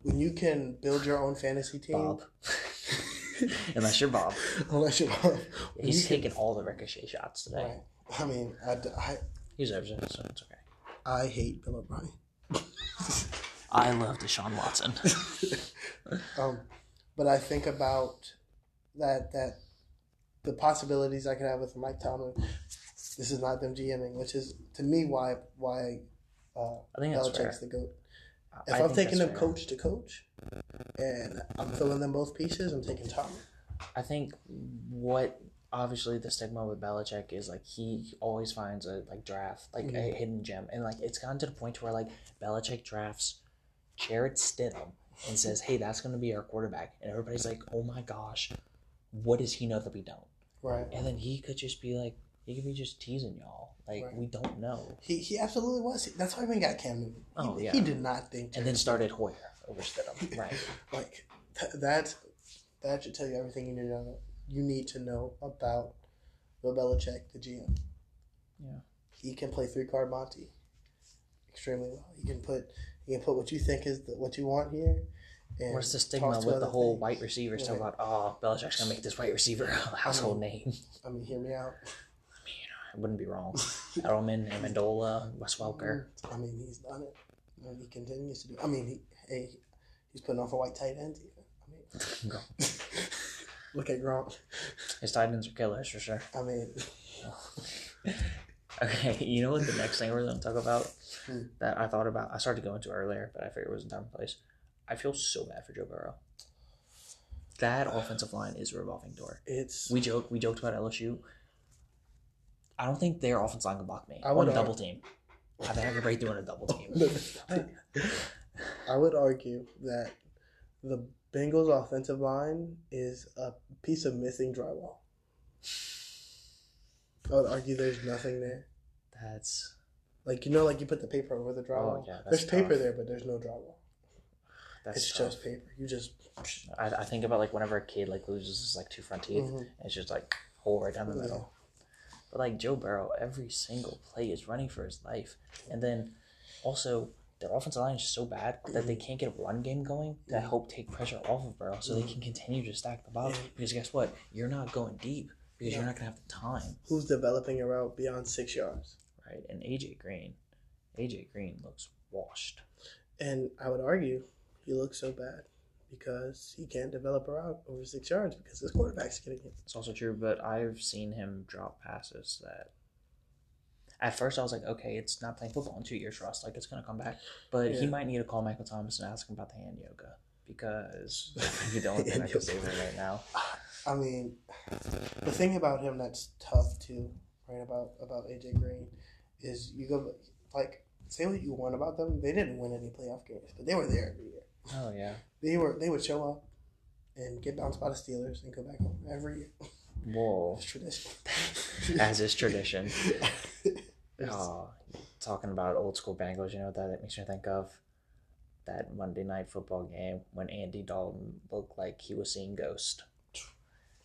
When you can build your own fantasy team. Bob. Unless you're Bob. Unless you're Bob. Yeah, he's you taking can... all the ricochet shots today. Right. I mean, I, I... He deserves it, so it's okay. I hate Bill O'Brien. I love Deshaun Watson. um, but I think about that, that the possibilities I can have with Mike Tomlin. This is not them GMing, which is, to me, why, why uh, I think Belichick's the GOAT. If I I'm taking them fair. coach to coach, and I'm filling them both pieces, I'm taking Tom. I think what obviously the stigma with Belichick is like he always finds a like draft like mm-hmm. a hidden gem, and like it's gotten to the point where like Belichick drafts Jarrett Stidham and says, "Hey, that's going to be our quarterback," and everybody's like, "Oh my gosh, what does he know that we don't?" Right, and then he could just be like, he could be just teasing y'all. Like, right. we don't know. He he absolutely was. That's why we got Cam Newton. Oh, he, yeah. He did not think. And then started Hoyer over Stidham. Right. Like, th- that, that should tell you everything you need to know, you need to know about Bill Belichick, the G M. Yeah. He can play three-card Monty extremely well. He can put – You can put what you think is the, what you want here. And where's the stigma with the whole things? White receiver yeah. stuff about, oh, Belichick's going to make this white receiver a household I mean, name? I mean, hear me out. I mean, I wouldn't be wrong. Edelman, Amendola, Wes Welker. I mean, he's done it. And he continues to do it. I mean, he, hey, he's putting on for white tight ends. I mean, look at Gronk. His tight ends are killers for sure. I mean. Okay, you know what the next thing we're going to talk about hmm. that I thought about, I started to go into earlier, but I figured it wasn't time and place. I feel so bad for Joe Burrow. That uh, offensive line is a revolving door. It's we joke we joked about L S U. I don't think their offensive line can block me. I would on a double team. I think I could break through on a double team. I would argue that the Bengals' offensive line is a piece of missing drywall. I would argue there's nothing there. That's like you know, like you put the paper over the drywall. Oh, yeah, there's tough. Paper there, but there's no drywall. That's it's tough. Just paper. You just. I, I think about like whenever a kid like loses his like two front teeth, mm-hmm. it's just like hole right down the yeah. middle. But like Joe Burrow, every single play is running for his life, and then also their offensive line is just so bad that mm-hmm. they can't get a run game going to mm-hmm. help take pressure off of Burrow, so mm-hmm. they can continue to stack the box. Yeah. Because guess what? You're not going deep because yeah. you're not gonna have the time. Who's developing a route beyond six yards? Right, and A J Green, A J Green looks washed. And I would argue. He looks so bad because he can't develop a route over six yards because his quarterback's getting hit. It's also true, but I've seen him drop passes that at first I was like, okay, it's not playing football in two years for us. Like, it's going to come back. But yeah. he might need to call Michael Thomas and ask him about the hand yoga because you don't think I can save him right now. I mean, the thing about him that's tough, too, right, about, about A J Green is you go, like, say what you want about them. They didn't win any playoff games, but they were there every year. Oh yeah, they were. They would show up and get bounced by the Steelers and go back home every year. Whoa, it's tradition. As is tradition. Oh, talking about old school Bengals, you know what that it makes me think of? That Monday Night Football game when Andy Dalton looked like he was seeing ghosts.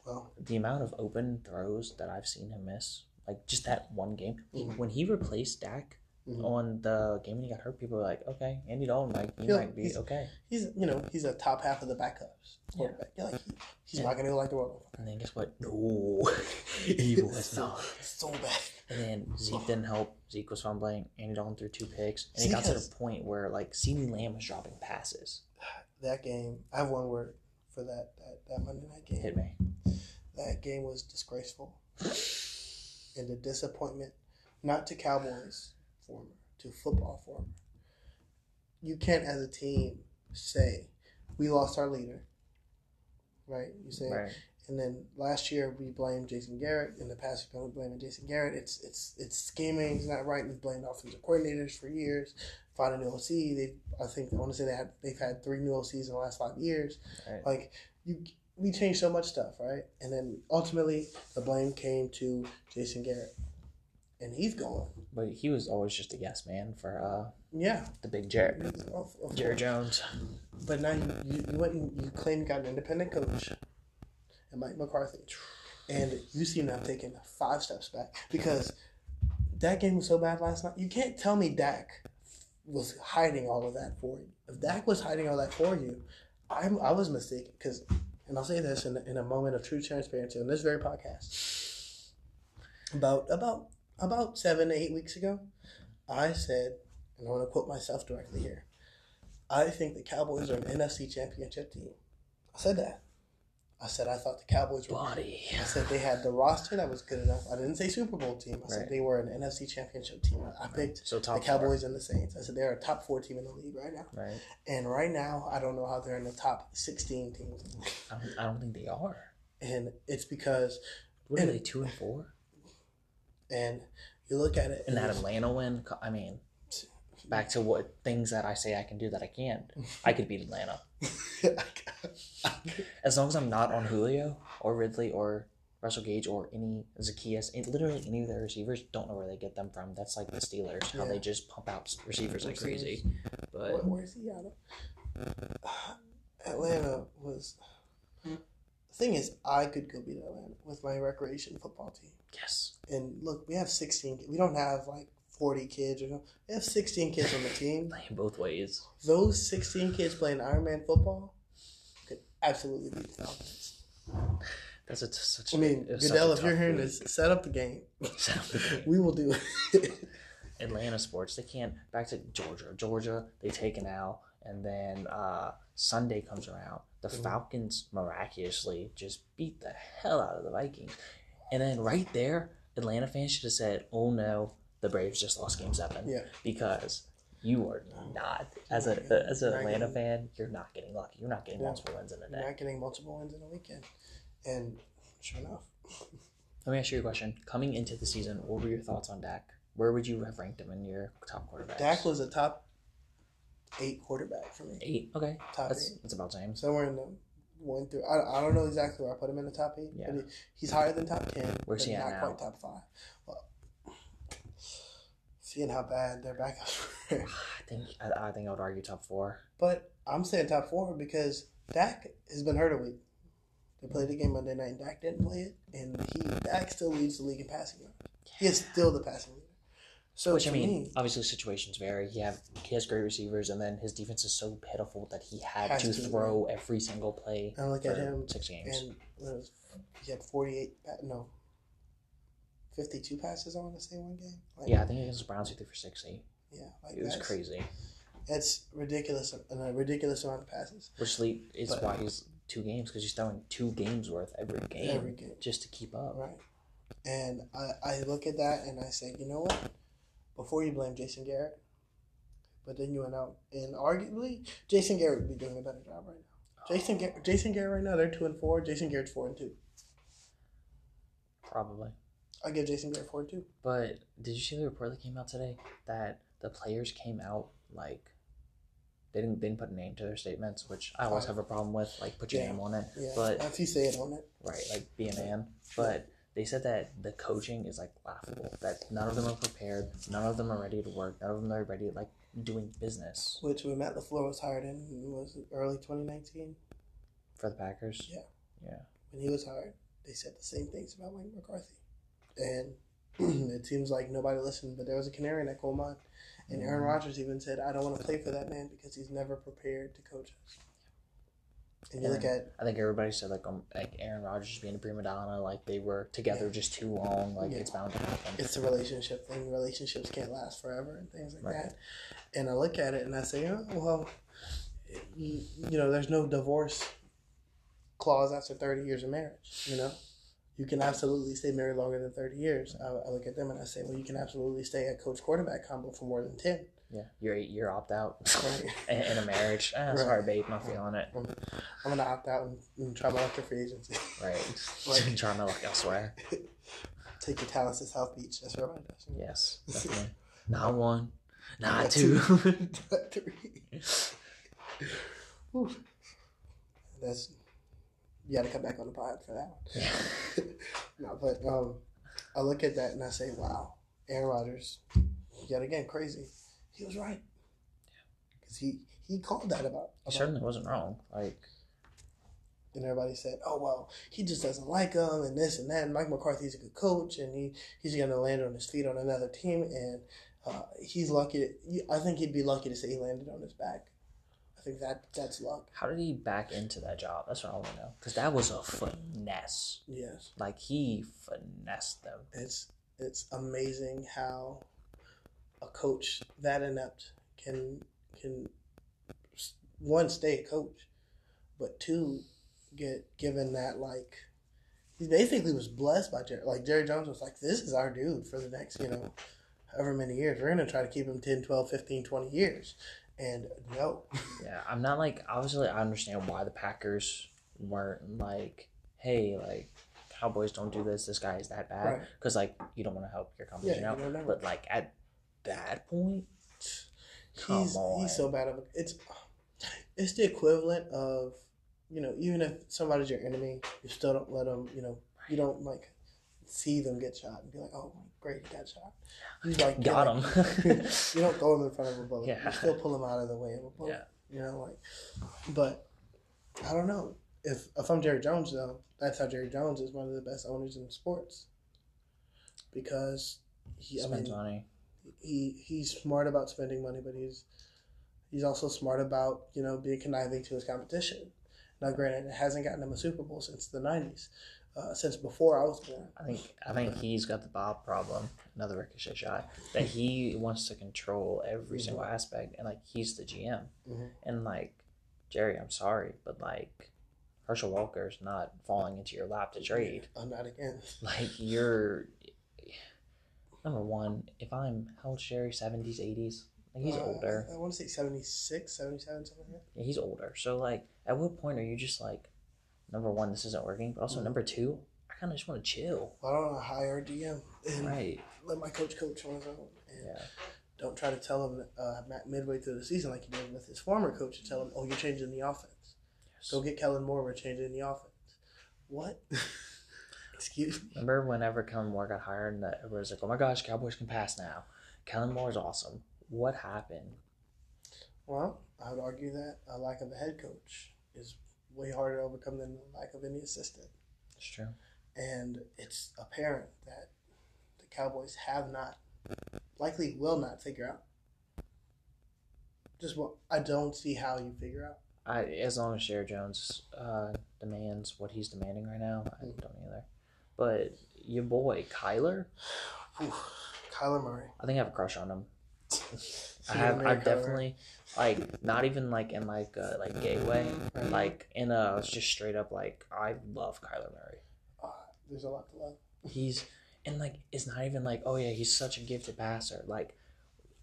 Well, the amount of open throws that I've seen him miss, like just that one game mm-hmm. when he replaced Dak. Mm-hmm. On the game when he got hurt, people were like, okay, Andy Dalton, like, he You're might like, be he's, okay. He's, you know, he's a top half of the backups. Yeah. You're like, he, he's yeah. not going to go like the world. And then guess what? No. He was so, not. So bad. And then Zeke didn't help. Zeke was fumbling. Andy Dalton threw two picks. And Zeke it got has, to the point where, like, CeeDee Lamb was dropping passes. That game, I have one word for that, that, that Monday night game. Hit me. That game was disgraceful. And the disappointment, not to Cowboys. Former to football former. You can't as a team say we lost our leader, right? You say, right. And then last year we blamed Jason Garrett. In the past we've been blaming Jason Garrett. It's it's it's scheming. It's not right. We've blamed offensive coordinators for years. Find a new O C. They I think I want to say they had they've had three new O Cs in the last five years. Right. Like you, we changed so much stuff, right? And then ultimately the blame came to Jason Garrett. And he's gone. But he was always just a yes man for uh yeah the big Jerry of, of Jerry course. Jones. But now you you, you went and you claimed you got an independent coach and Mike McCarthy, and you seem to have taken five steps back because that game was so bad last night. You can't tell me Dak was hiding all of that for you. If Dak was hiding all that for you, I I was mistaken because, and I'll say this in in a moment of true transparency on this very podcast about about. About seven to eight weeks ago, I said, and I want to quote myself directly here, I think the Cowboys are an N F C championship team. I said that. I said I thought the Cowboys were Body. I said they had the roster that was good enough. I didn't say Super Bowl team. I right. said they were an N F C championship team. I picked so the Cowboys four. And the Saints. I said they're a top four team in the league right now. Right. And right now, I don't know how they're in the top sixteen teams. I don't, I don't think they are. And it's because... What are they, two and four? And you look at it. And, and that Atlanta win, I mean, back to what things that I say I can do that I can't. I could beat Atlanta. As long as I'm not on Julio or Ridley or Russell Gage or any Zacchaeus, literally any of their receivers, don't know where they get them from. That's like the Steelers, how yeah. they just pump out receivers like crazy. But where's he out of? Atlanta was... Thing is, I could go beat Atlanta with my recreation football team. Yes. And look, we have sixteen. We don't have like forty kids or something. They have sixteen kids on the team. Playing both ways. Those sixteen kids playing Ironman football could absolutely be the Falcons. That's a, such a I mean, Goodell, if you're hearing this, set up the game. Set up the game. We will do it. Atlanta sports, they can't. Back to Georgia. Georgia, they take an L, and then uh, Sunday comes around. The mm-hmm. Falcons miraculously just beat the hell out of the Vikings. And then right there, Atlanta fans should have said, oh, no, the Braves just lost Game seven. Yeah. Because you are not, as a as an Atlanta fan, you're not getting lucky. You're not getting yeah. multiple wins in a day. You're not getting multiple wins in a weekend. And sure enough. Let me ask you a question. Coming into the season, what were your thoughts on Dak? Where would you have ranked him in your top quarterbacks? Dak was a top eight quarterback for me. Eight, okay. Top that's, eight. That's about the same. Somewhere in the one through. I, I don't know exactly where I put him in the top eight. Yeah. But he, he's higher than top ten. Where's he at now? Not quite top five. Well, seeing how bad their backups were. I think, I, I think I would argue top four. But I'm saying top four because Dak has been hurt a week. They played the game Monday night and Dak didn't play it. And he Dak still leads the league in passing yards. Yeah. He is still the passing leader. So Which, I mean, me, obviously situations vary. He, have, he has great receivers, and then his defense is so pitiful that he had to throw him. every single play I look for at him, six games. And it was, he had forty-eight, no, fifty-two passes, I want to say, one game. Like, yeah, I think against the Browns he threw for sixty. Yeah. Like it was crazy. That's ridiculous, a ridiculous amount of passes. Which is but, why he's two games, because he's throwing two games worth every game, every game just to keep up. Right. And I, I look at that, and I say, you know what? Before you blame Jason Garrett, but then you went out and arguably Jason Garrett would be doing a better job right now. Jason Garrett, Jason Garrett right now they're two and four. Jason Garrett's four and two. Probably. I give Jason Garrett four and two. But did you see the report that came out today that the players came out like they didn't they didn't put a name to their statements, which I always have a problem with. Like put your yeah. name on it, yeah. but if you say it on it, right? Like be a man, but. They said that the coaching is, like, laughable, that none of them are prepared, none of them are ready to work, none of them are ready, like, doing business. Which, when Matt LaFleur was hired in, was it early twenty nineteen? For the Packers? Yeah. Yeah. When he was hired, they said the same things about Mike McCarthy. And it seems like nobody listened, but there was a canary in that coal mine. And Aaron Rodgers even said, I don't want to play for that man because he's never prepared to coach us. And you look at, I think everybody said like um, like Aaron Rodgers being a prima donna, like they were together yeah. just too long, like yeah. it's bound to happen. It's a relationship thing. Relationships can't last forever and things like right. that. And I look at it and I say, oh, well, you, you know, there's no divorce clause after thirty years of marriage. You know, you can absolutely stay married longer than thirty years. I, I look at them and I say, well, you can absolutely stay a coach quarterback combo for more than ten. Yeah, you're eight year opt out in, in a marriage. Ah, right. Sorry, babe, not feeling it. I'm, I'm gonna opt out and, and try my luck for free agency. Right, like, try my luck elsewhere. Take your talents to South Beach. That's where I does. Yes, definitely. Not one, not, not two, two. Not three. Whew. That's you got to come back on the pod for that one. Yeah. No, but um, I look at that and I say, wow, Aaron Rodgers, yet again, crazy. He was right. Yeah. Because he, he called that about, about. He certainly wasn't wrong. Like, and everybody said, oh, well, he just doesn't like him and this and that. And Mike McCarthy's a good coach and he, he's going to land on his feet on another team. And uh, he's lucky. To, I think he'd be lucky to say he landed on his back. I think that that's luck. How did he back into that job? That's what I want to know. Because that was a finesse. Yes. Like, he finessed them. It's, it's amazing how a coach that inept can can one stay a coach, but two get given that like he basically was blessed by Jerry. Like Jerry Jones was like, this is our dude for the next, you know, however many years. We're going to try to keep him ten, twelve, fifteen, twenty years. And no. Yeah, I'm not like, obviously I understand why the Packers weren't like, hey, like Cowboys don't do this. This guy is that bad. Because right. like you don't want to help your competition yeah, out. You but like at that point, Come he's on. he's so bad of a, it's it's the equivalent of, you know, even if somebody's your enemy, you still don't let them, you know, you don't like see them get shot and be like, oh great, he got shot. You like got him. Like, you don't go in front of a bullet. Yeah. You still pull him out of the way of a bullet. Yeah. You know, like, but I don't know if if I'm Jerry Jones though, that's how Jerry Jones is one of the best owners in sports because he spends money. he he's smart about spending money, but he's he's also smart about, you know, being conniving to his competition. Now, granted, it hasn't gotten him a Super Bowl since the nineties, uh, since before I was born. I think I think he's got the Bob problem, another ricochet shot, that he wants to control every mm-hmm. single aspect, and, like, he's the G M. Mm-hmm. And, like, Jerry, I'm sorry, but, like, Herschel Walker's not falling into your lap to trade. I'm not against. Like, you're, number one, if I'm, how old is Jerry, seventies, eighties? Like, he's uh, older. I, I want to say seventy-six, seventy-seven, something like that. Yeah, he's older. So, like, at what point are you just like, number one, this isn't working, but also mm-hmm. number two, I kind of just want to chill. I don't want to hire a D M and right. let my coach coach on his own. And yeah. don't try to tell him uh, midway through the season like he did with his former coach and tell him, oh, you're changing the offense. Yes. Go get Kellen Moore. We're changing the offense. What? Excuse me. Remember whenever Kellen Moore got hired and everybody was like, oh, my gosh, Cowboys can pass now. Kellen Moore's awesome. What happened? Well, I would argue that a lack of a head coach is way harder to overcome than the lack of any assistant. That's true. And it's apparent that the Cowboys have not, likely will not figure out. Just what I don't see how you figure out. I as long as Jerry Jones uh, demands what he's demanding right now, I mm. don't either. But your boy Kyler, Kyler Murray. I think I have a crush on him. I have. I definitely, like, not even like in like uh, like gay way, like in a just straight up like I love Kyler Murray. Uh, there's a lot to love. He's and like it's not even like oh yeah he's such a gifted passer. Like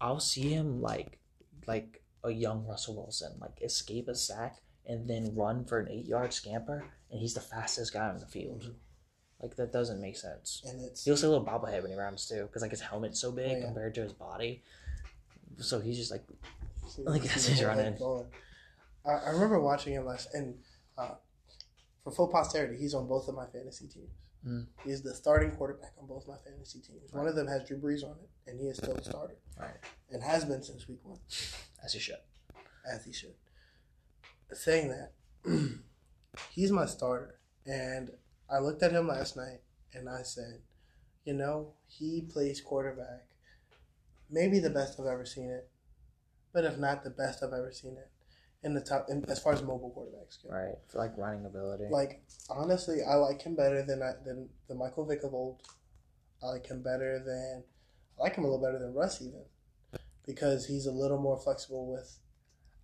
I'll see him like like a young Russell Wilson like escape a sack and then run for an eight yard scamper and he's the fastest guy on the field. Mm-hmm. Like that doesn't make sense. And it's he looks like a little bobblehead when he runs too because like his helmet's so big oh, yeah. compared to his body. So he's just like, so like as he's running. I, I remember watching him last, and uh, for full posterity, he's on both of my fantasy teams. Mm. He's the starting quarterback on both my fantasy teams. Right. One of them has Drew Brees on it, and he is still the starter. Right. And has been since week one. As he should. As he should. Saying that, he's my starter, and I looked at him last night, and I said, you know, he plays quarterback. Maybe the best I've ever seen it, but if not the best I've ever seen it, in the top in, as far as mobile quarterbacks go. Right, for like running ability. Like honestly, I like him better than I, than the Michael Vick of old. I like him better than I like him a little better than Russ even, because he's a little more flexible with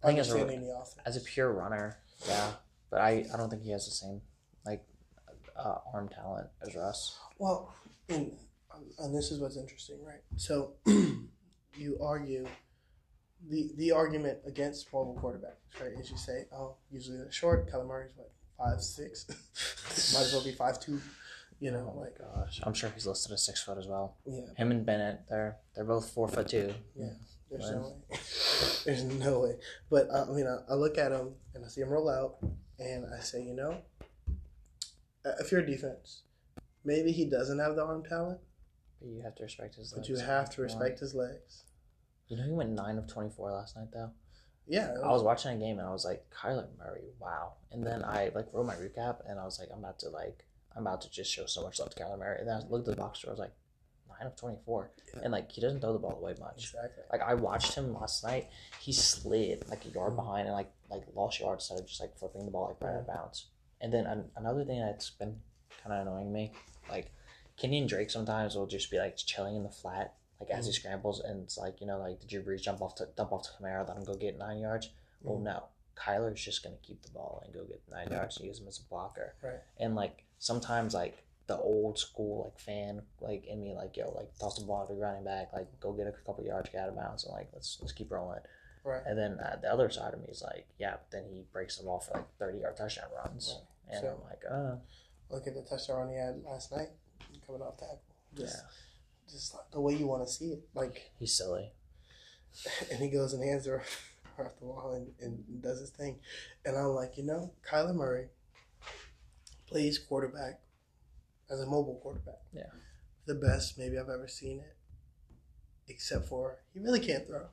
I think understanding as a, the offense. As a pure runner, yeah, but I, I don't think he has the same like uh, arm talent as Russ. Well, and and this is what's interesting, right? So. You argue the the argument against mobile quarterbacks, right? Is you say, oh, usually they're short. Kyler Murray's like five six, might as well be five two. You know, oh my like gosh, I'm sure he's listed as six foot as well. Yeah, him and Bennett, they're they're both four foot two. Yeah, there's no way. There's no way. But uh, I mean, I, I look at him and I see him roll out, and I say, you know, if you're a defense, maybe he doesn't have the arm talent. But you have to respect his legs. But you have to respect his legs. You know he went nine of twenty-four last night, though? Yeah. Was... I was watching a game, and I was like, Kyler Murray, wow. And then I, like, wrote my recap, and I was like, I'm about to, like, I'm about to just show so much love to Kyler Murray. And then I looked at the box score, I was like, nine of twenty-four. Yeah. And, like, he doesn't throw the ball away much. Exactly. Like, I watched him last night. He slid, like, a yard behind and, like, like lost yards instead of just, like, flipping the ball, like, right out of bounds. And then an- another thing that's been kind of annoying me, like, Kenyan Drake sometimes will just be like chilling in the flat, like as mm. he scrambles, and it's like, you know, like the Drew Brees jump off to dump off to Kamara, let him go get nine yards. Mm. Well, no, Kyler's just gonna keep the ball and go get nine mm. yards and use him as a blocker. Right. And like sometimes like the old school like fan like in me like yo like toss the ball to the running back, like go get a couple yards, get out of bounds, and like let's let's keep rolling. Right. And then uh, the other side of me is like, yeah, but then he breaks them off for like thirty yard touchdown runs, right. And so, I'm like, uh look at the touchdown run he had last night. Coming off tackle, just, yeah, just like the way you want to see it. Like he's silly, and he goes and hands her off the wall and, and does his thing. And I'm like, you know, Kyler Murray plays quarterback as a mobile quarterback. Yeah, the best maybe I've ever seen it. Except for he really can't throw.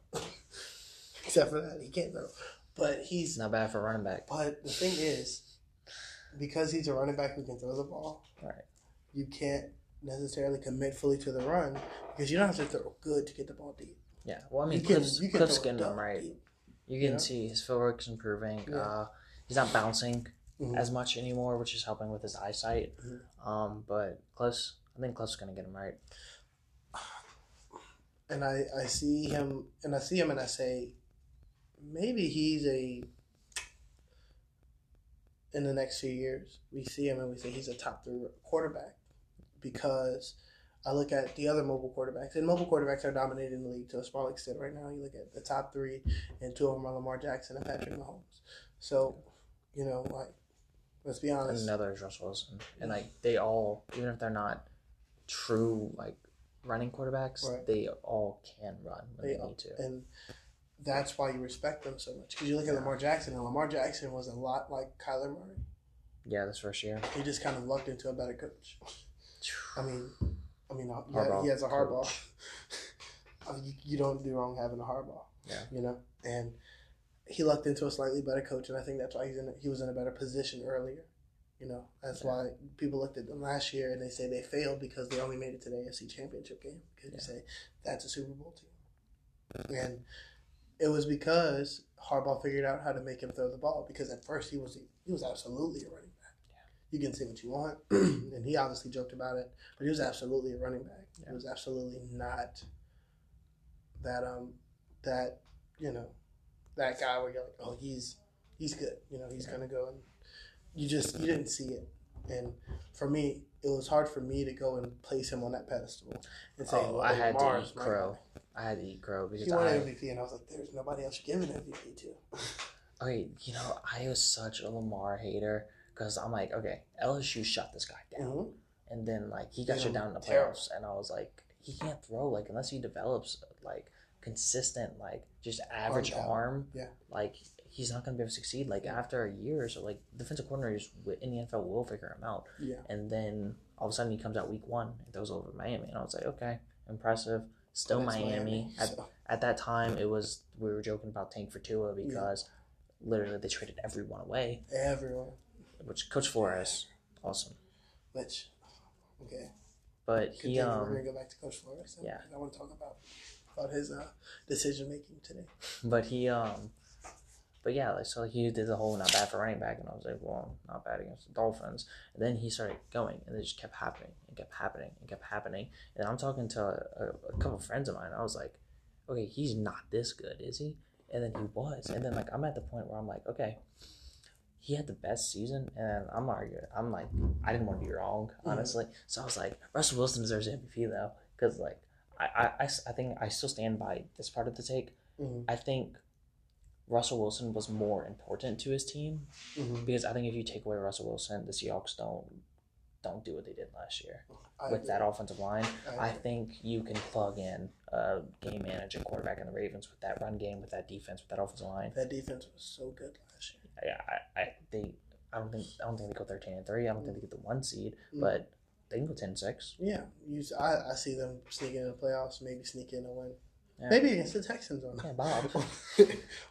Except for that, he can't throw. But he's not bad for running back. But the thing is, because he's a running back who can throw the ball, all right. You can't necessarily commit fully to the run because you don't have to throw good to get the ball deep. Yeah, well, I mean, Cliff's getting him right. Deep. You can yeah. see his footwork's improving. Yeah. Uh, he's not bouncing mm-hmm. as much anymore, which is helping with his eyesight. Mm-hmm. Um, but Cliff's, I think Cliff's going to get him right. And I, I see him, and I see him, and I say, maybe he's a. In the next few years, we see him and we say he's a top three quarterback because I look at the other mobile quarterbacks, and mobile quarterbacks are dominating the league to a small extent right now. You look at the top three, and two of them are Lamar Jackson and Patrick Mahomes. So, you know, like, let's be honest. Another is Russell Wilson, and like they all, even if they're not true like running quarterbacks, right. they all can run when they, they need to. And, that's why you respect them so much. Because you look at Lamar Jackson, and Lamar Jackson was a lot like Kyler Murray. Yeah, this first year. He just kind of lucked into a better coach. I mean, I mean, yeah, he has a hardball. you, you don't do wrong having a hardball. Yeah. You know? And he lucked into a slightly better coach, and I think that's why he's in, he was in a better position earlier. You know? That's yeah. why people looked at them last year, and they say they failed because they only made it to the A F C Championship game. Because yeah. you say, that's a Super Bowl team. And... it was because Harbaugh figured out how to make him throw the ball because at first he was he was absolutely a running back. Yeah. You can say what you want, and he obviously joked about it, but he was absolutely a running back. Yeah. He was absolutely not that um that you know that guy where you're like, oh, he's he's good, you know, he's yeah. gonna go, and you just you didn't see it. And for me, it was hard for me to go and place him on that pedestal and say, oh, oh I had Mars, to eat crow. I had to eat crow because he won I, M V P, and I was like, "There's nobody else you give an M V P to." Okay, you know, I was such a Lamar hater because I'm like, okay, L S U shut this guy down, mm-hmm. and then like he got shut down in the playoffs, and I was like, he can't throw like unless he develops like consistent like just average arm, arm yeah, like he's not gonna be able to succeed. Like yeah. after a year or so, like defensive coordinators in the N F L will figure him out. Yeah, and then all of a sudden he comes out week one and throws over Miami, and I was like, okay, impressive. Still Miami. Miami. At, so. at that time, it was we were joking about tank for Tua because yeah. literally they traded everyone away. Everyone. Which Coach Flores, awesome. Which, okay. But Good he um. We're gonna go back to Coach Flores. Yeah. I want to talk about about his uh, decision making today. But he um, but yeah, like so he did the whole not bad for running back, and I was like, well, not bad against the Dolphins. And then he started going, and it just kept happening. kept happening and kept happening and I'm talking to a, a couple of friends of mine. I was like, okay, he's not this good, is he? And then he was, and then like I'm at the point where I'm like, okay, he had the best season, and I'm arguing, I'm like, I didn't want to be wrong, honestly. Mm-hmm. So I was like, Russell Wilson deserves M V P though, because like I, I, I think I still stand by this part of the take. Mm-hmm. I think Russell Wilson was more important to his team, mm-hmm. because I think if you take away Russell Wilson, the Seahawks don't don't do what they did last year I with agree. that offensive line. I, I think you can plug in a game manager quarterback in the Ravens with that run game, with that defense, with that offensive line. That defense was so good last year. Yeah, I, I they I don't think I don't think they go thirteen and three. I don't mm. think they get the one seed, mm. but they can go ten and six. Yeah, you, I I see them sneaking in the playoffs, maybe sneak in a win. Yeah. Maybe against the Texans on yeah, Bob.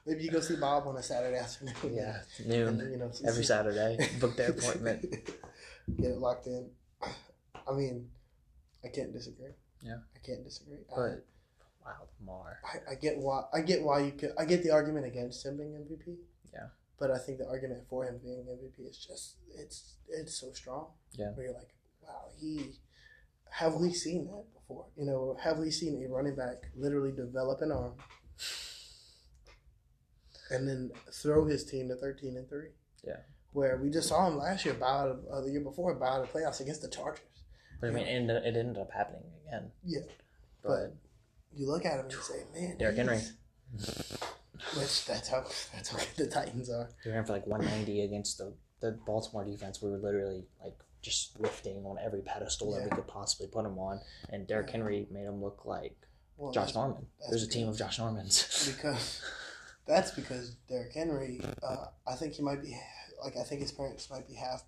Maybe you go see Bob on a Saturday afternoon. Yeah, noon. And, you know, every Saturday, book their appointment. Get it locked in. I mean, I can't disagree. Yeah, I can't disagree. But I, wow, Lamar. I, I get why. I get why you could. I get the argument against him being M V P. Yeah. But I think the argument for him being M V P is just it's it's so strong. Yeah. Where you're like, wow, he. Have we seen that before? You know, have we seen a running back literally develop an arm and then throw his team to thirteen and three? Yeah. Where we just saw him last year, about of, uh, the year before, about the playoffs against the Chargers. But I mean, and it ended up happening again. Yeah, but, but you look at him and you say, "Man, Derrick Henry." Which that's how that's how good the Titans are. We ran for like one ninety against the the Baltimore defense. We were literally like just lifting on every pedestal yeah. that we could possibly put him on, and Derrick yeah. Henry made him look like well, Josh Norman. There's a team of Josh Normans. Because that's because Derrick Henry. Uh, I think he might be. Like, I think his parents might be half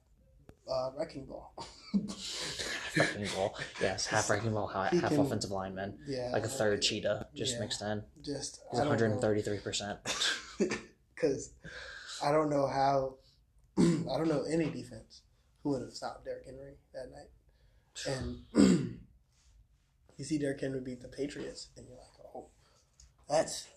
uh, wrecking ball. half wrecking ball. Yes, half wrecking ball, half, half can, offensive lineman. Yeah. Like a third cheetah just yeah, mixed in. Just He's one hundred thirty-three percent. Because I don't know how, I don't know any defense who would have stopped Derrick Henry that night. And you see Derrick Henry beat the Patriots, and you're like, oh, that's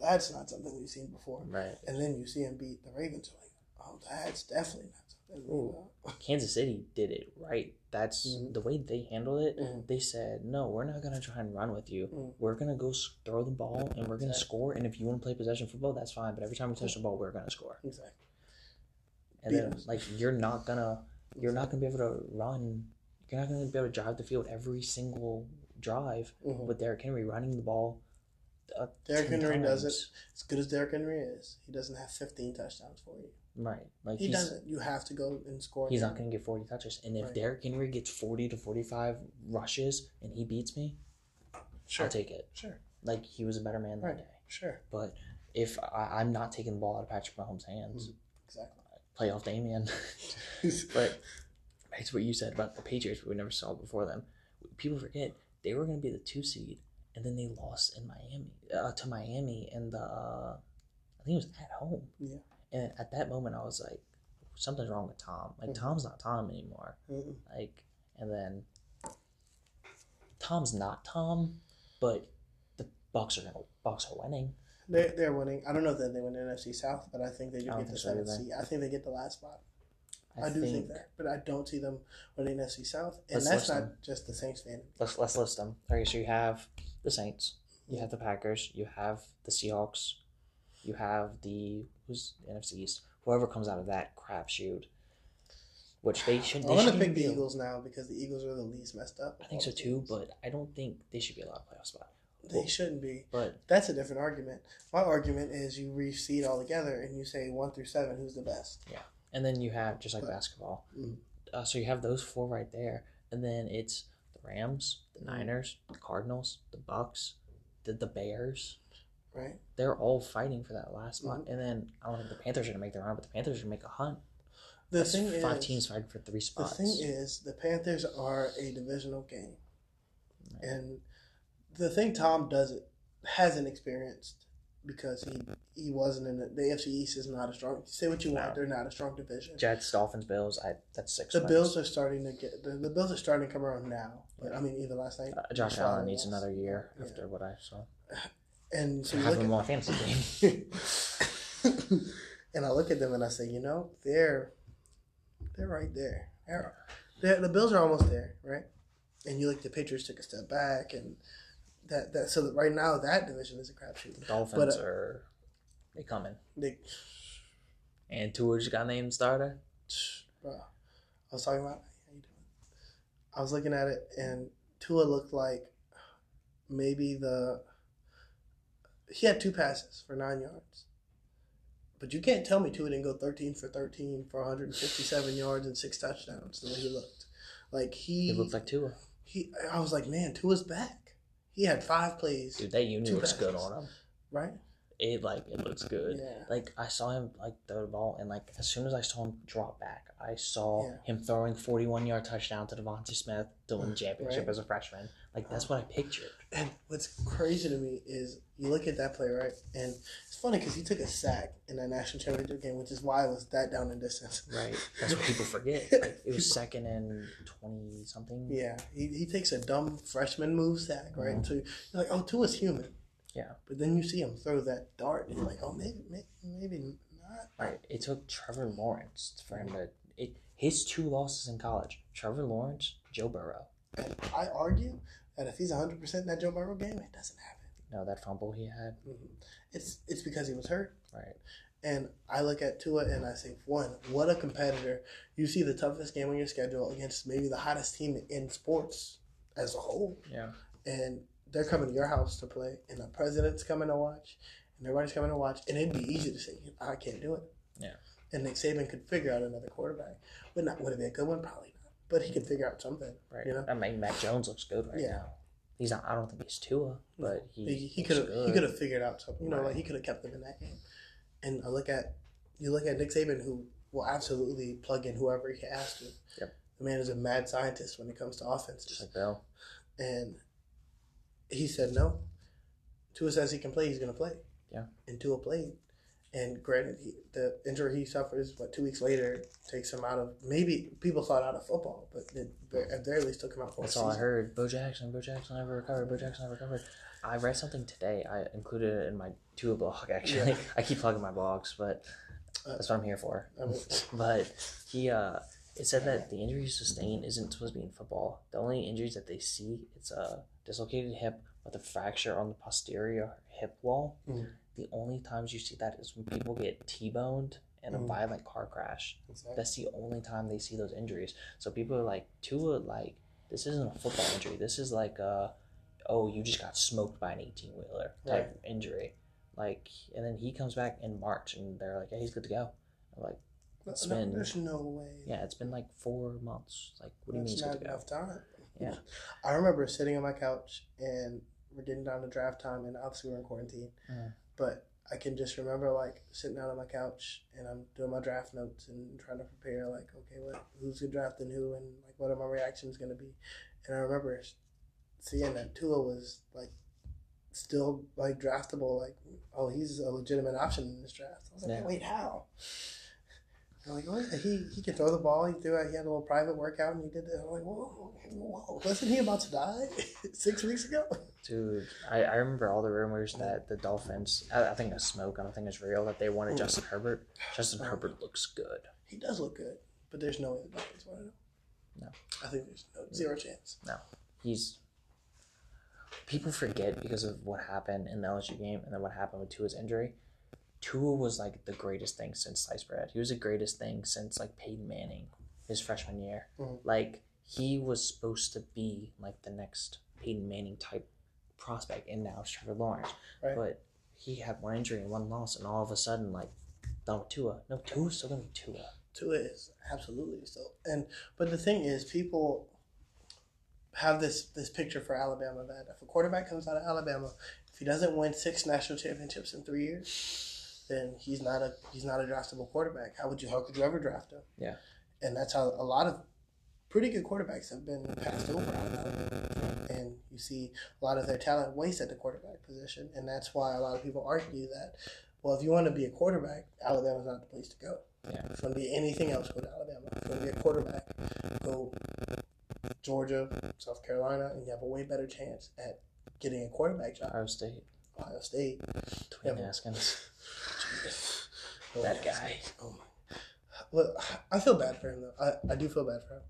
that's not something we've seen before. Right. And then you see him beat the Ravens, you're like, oh, that's definitely not something. Ooh, Kansas City did it right. That's mm-hmm. the way they handled it. Mm-hmm. They said, no, we're not going to try and run with you. Mm-hmm. We're going to go throw the ball, and we're going to exactly. score. And if you want to play possession football, that's fine. But every time we touch the ball, we're going to score. Exactly. And beat then, us. like, you're not going to you're not going to be able to run. You're not going to be able to drive the field every single drive mm-hmm. with Derrick Henry running the ball. Uh, Derrick Henry times. doesn't. As good as Derrick Henry is, he doesn't have fifteen touchdowns for you. Right. Like he doesn't. You have to go and score. He's not going to get forty touches. And if right. Derrick Henry gets forty to forty-five rushes and he beats me, sure. I'll take it. Sure. Like, he was a better man that right. day. Sure. But if I, I'm not taking the ball out of Patrick Mahomes' hands. Exactly. Playoff Damian. But that's what you said about the Patriots, we never saw before them. People forget they were going to be the two seed, and then they lost in Miami uh, to Miami, and the uh, I think it was at home. Yeah. And at that moment, I was like, something's wrong with Tom. Like, mm-hmm. Tom's not Tom anymore. Mm-hmm. Like, and then Tom's not Tom, but the Bucs are gonna, Bucs are winning. They they're winning. I don't know that they win the N F C South, but I think they do get the seventh seed. I think they get the last spot. I, I do think, think that, but I don't see them winning the N F C South, and that's not them. Just the Saints fan. Let's let's list them. Okay, so you have the Saints, you have the Packers, you have the Seahawks, you have the who's the N F C East, whoever comes out of that crapshoot, which they should. They I want to pick the be, Eagles now because the Eagles are the least messed up. I think so too, teams. But I don't think they should be allowed a playoff spot. They shouldn't be. But that's a different argument. My argument is you reseed all together and you say one through seven, who's the best? Yeah, and then you have just like but, basketball. Mm-hmm. Uh, so you have those four right there, and then it's the Rams, the Niners, the Cardinals, the Bucks, the the Bears. Right. They're all fighting for that last spot, mm-hmm. and then I don't think the Panthers are gonna make the round, but the Panthers are gonna make a hunt. The that's thing five is, teams fighting for three spots. The thing is, the Panthers are a divisional game, right. and. The thing Tom doesn't hasn't experienced because he, he wasn't in the, the A F C East is not as strong. Say what you want, no. They're not a strong division. Jets, Dolphins, Bills. I that's six. The wins. Bills are starting to get the, the Bills are starting to come around now. But I mean, either last night. Uh, Josh Allen needs else. another year yeah. after what I saw. And so I have them on fantasy team. And I look at them and I say, you know, they're they're right there. They're, they're, the Bills are almost there, right? And you look, the Patriots took a step back and. That that so that right now that division is a crapshoot. The Dolphins but, uh, are they coming? They and Tua just got named starter. Bro, I was talking about how you doing? I was looking at it and Tua looked like maybe the he had two passes for nine yards, but you can't tell me Tua didn't go thirteen for thirteen for one hundred and fifty-seven yards and six touchdowns. The way he looked, like he, he looked like Tua. He I was like, man, Tua's back. He had five plays. Dude, that uni looks good on him. Right? It, like, it looks good. Yeah. Like, I saw him, like, throw the ball, and, like, as soon as I saw him drop back, I saw yeah. him throwing forty-one-yard touchdown to Devontae Smith to win the championship right? as a freshman. Like, that's what I pictured. And what's crazy to me is you look at that play, right? And it's funny because he took a sack in that national championship game, which is why it was that down in distance. Right. That's what people forget. Like, it was second and twenty-something. Yeah. He he takes a dumb freshman move sack, right? Mm-hmm. So you're like, oh, Tua's human. Yeah. But then you see him throw that dart, and you're like, oh, maybe maybe, maybe not. Right. It took Trevor Lawrence for him to it, – his two losses in college, Trevor Lawrence, Joe Burrow. And I argue that if he's one hundred percent in that Joe Burrow game, it doesn't happen. No, that fumble he had. Mm-hmm. It's it's because he was hurt. Right. And I look at Tua and I say, one, what a competitor. You see the toughest game on your schedule against maybe the hottest team in sports as a whole. Yeah. And they're coming to your house to play, and the president's coming to watch, and everybody's coming to watch, and it'd be easy to say, I can't do it. Yeah. And Nick Saban could figure out another quarterback. Would not would it be a good one? Probably not. But he could figure out something. Right. You know? I mean, Mac Jones looks good right yeah. now. He's not. I don't think he's Tua, but he he, he could have he could have figured out something. You know, right. like he could have kept them in that game. And I look at you look at Nick Saban, who will absolutely plug in whoever he has to. Yep. The man is a mad scientist when it comes to offense. Just like Bill. And he said no. Tua says he can play. He's going to play. Yeah. And Tua played, And granted, he, the injury he suffers, what, two weeks later, takes him out of, maybe people thought out of football, but it, at very least took him out for That's a all season. I heard. Bo Jackson, Bo Jackson never recovered, Bo Jackson never recovered. I read something today. I included it in my Tua blog, actually. Yeah. I keep plugging my blogs, but that's what I'm here for. I mean, but he, uh, it said that the injury sustained isn't supposed to be in football. The only injuries that they see, it's a dislocated hip with a fracture on the posterior hip wall. Mm-hmm. The only times you see that is when people get T-boned in a mm. violent car crash. Exactly. That's the only time they see those injuries. So people are like, Tua, like, this isn't a football injury. This is like a, oh, you just got smoked by an eighteen-wheeler type right. injury. Like, and then he comes back in March, and they're like, yeah, he's good to go. I'm like, it's no, been... There's no way. Yeah, it's been like four months. Like, what do you mean he's good to go? That's not enough time. Yeah. I remember sitting on my couch, and we're getting down to draft time, and obviously we're in quarantine. Mm. But I can just remember, like, sitting down on my couch, and I'm doing my draft notes and trying to prepare, like, okay, what, who's drafting who, and, like, what are my reactions going to be? And I remember seeing that Tua was, like, still, like, draftable. Like, oh, he's a legitimate option in this draft. I was like, yeah. wait, how? I'm like, what? He, he can throw the ball. He threw out. He had a little private workout, and he did that. I'm like, whoa, whoa, wasn't he about to die six weeks ago? Dude, I, I remember all the rumors that the Dolphins, I, I think it's smoke, I don't think it's real, that they wanted mm. Justin Herbert. Justin um, Herbert looks good. He does look good, but there's no way the Dolphins wanted him. No. I think there's no, zero chance. No. He's... People forget because of what happened in the L S U game and then what happened with Tua's injury. Tua was like the greatest thing since sliced bread. He was the greatest thing since like Peyton Manning, his freshman year. Mm-hmm. Like he was supposed to be like the next Peyton Manning type prospect, and now it's Trevor Lawrence. Right. But he had one injury and one loss, and all of a sudden, like, done with Tua. No, Tua's still gonna be Tua. Tua is absolutely still. And but the thing is, people have this this picture for Alabama that if a quarterback comes out of Alabama, if he doesn't win six national championships in three years. Then he's not a he's not a draftable quarterback. How would you how could you ever draft him? Yeah, and that's how a lot of pretty good quarterbacks have been passed over out of, and you see a lot of their talent waste at the quarterback position, and that's why a lot of people argue that, well, if you want to be a quarterback, Alabama's not the place to go. Yeah, if you want to be anything else, go to Alabama. If you want to be a quarterback, go Georgia, South Carolina, and you have a way better chance at getting a quarterback job. Ohio State, Ohio State, Dwayne Haskins. Oh, that guy. Oh my. Well, I feel bad for him though. I, I do feel bad for him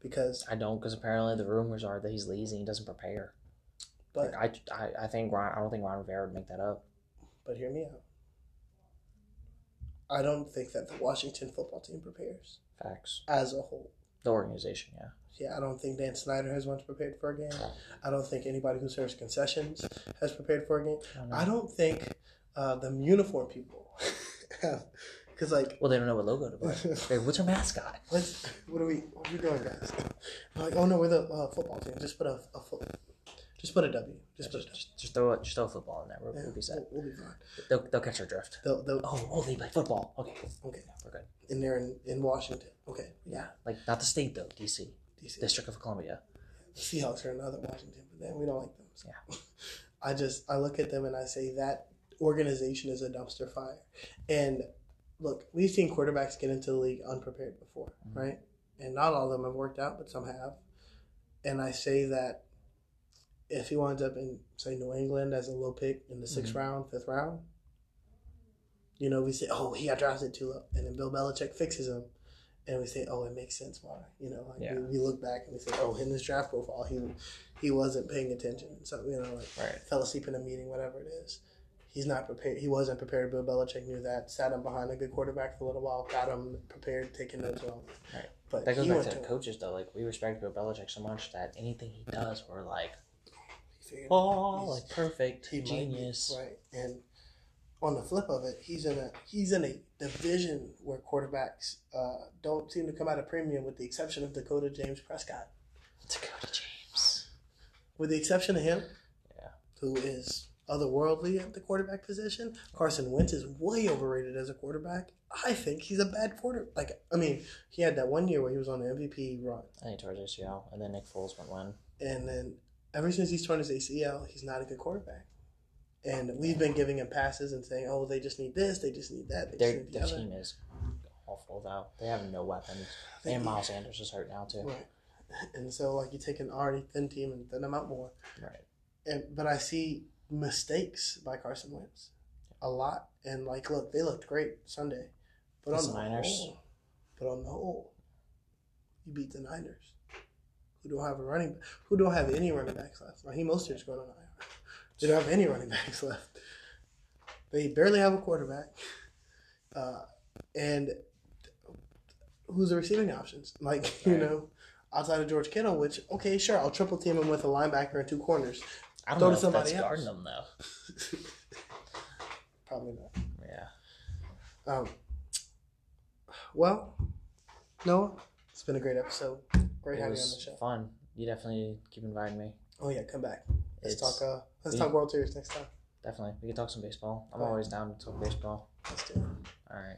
because I don't because apparently the rumors are that he's lazy and he doesn't prepare. But like, I, I, I think Ron, I don't think Ron Rivera would make that up. But hear me out. I don't think that the Washington football team prepares. Facts. As a whole. The organization, yeah. Yeah, I don't think Dan Snyder has once prepared for a game. I don't think anybody who serves concessions has prepared for a game. I don't, I don't think. Uh, the uniform people, because like, well, they don't know what logo to buy. Like, what's our mascot? What's, what are we? What are we doing, guys? I'm like, oh no, we're the uh, football team. Just put a, a foot, just put a W. Just yeah, put just, a W. Just, just throw it. Just throw football in there. We'll, yeah, we'll be set. We'll, we'll be fine. They'll, they'll catch our drift. They'll, they'll, oh, oh, they play football. Okay, okay, yeah, we're good. And they're in, in Washington. Okay, yeah, like not the state though. D C, D C, District of Columbia. The Seahawks are another Washington, but then we don't like them. So. Yeah, I just I look at them and I say that. Organization is a dumpster fire. And look, we've seen quarterbacks get into the league unprepared before, mm-hmm. right? And not all of them have worked out, but some have. And I say that if he winds up in, say, New England as a low pick in the sixth mm-hmm. round, fifth round, you know, we say, oh, he got drafted too low. And then Bill Belichick fixes him. And we say, oh, it makes sense why. You know, like yeah. we, we look back and we say, oh, in this draft profile, he he wasn't paying attention. So, you know, like right. fell asleep in a meeting, whatever it is. He's not prepared. He wasn't prepared. Bill Belichick knew that. Sat him behind a good quarterback for a little while. Got him prepared, taking notes and all that. Right. But that goes back to the coaches, though. Like, we respect Bill Belichick so much that anything he does, we're like, oh, like perfect, genius. Right. And on the flip of it, he's in a he's in a division where quarterbacks uh, don't seem to come out of premium, with the exception of Dakota James Prescott. Dakota James. With the exception of him, yeah, who is. Otherworldly at the quarterback position. Carson Wentz is way overrated as a quarterback. I think he's a bad quarterback. Like, I mean, he had that one year where he was on the M V P run. And he tore his A C L, and then Nick Foles went one. And then ever since he's torn his A C L, he's not a good quarterback. And we've been giving him passes and saying, oh, they just need this, they just need that. They just need the their other. Team is awful, though. They have no weapons. They and Myles Sanders is hurt now, too. Right. And so, like, you take an already thin team and thin them out more. Right. And But I see mistakes by Carson Wentz a lot. And, like, look, they looked great Sunday. But it's on the Niners. Whole, but on the whole, you beat the Niners, who don't have a running back, who don't have any running backs left. Raheem Mostert's going on I R. They don't have any running backs left. They barely have a quarterback. Uh, and who's the receiving options? Like, right. you know, outside of George Kittle, which, okay, sure, I'll triple team him with a linebacker and two corners. I don't Throw know to somebody if that's else. Guarding them, though. Probably not. Yeah. Um. Well, Noah, it's been a great episode. Great it having you on the show. Fun. You definitely keep inviting me. Oh, yeah, come back. Let's it's, talk uh, Let's we, talk World Series next time. Definitely. We can talk some baseball. I'm always down to talk baseball. Let's do it. All right.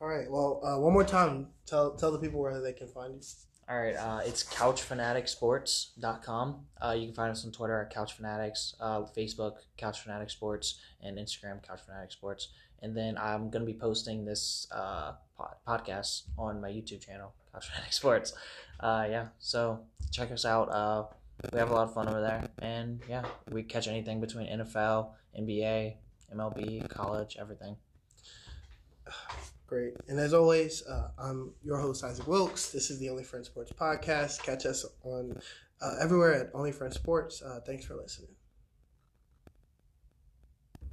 All right. Well, uh, one more time, tell tell the people where they can find you. All right. Uh, it's couch fanatic sports dot com. Uh, you can find us on Twitter at Couch Fanatics, uh, Facebook, Couch Fanatic Sports, and Instagram, Couch Fanatic Sports. And then I'm going to be posting this uh, pod- podcast on my YouTube channel, Couch Fanatic Sports. Uh, yeah. So check us out. Uh, We have a lot of fun over there, and yeah, we catch anything between N F L, N B A, M L B, college, everything. Great. And as always, uh, I'm your host, Isaac Wilkes. This is the Only Friends Sports Podcast. Catch us on uh, everywhere at Only Friends Sports. Uh, thanks for listening.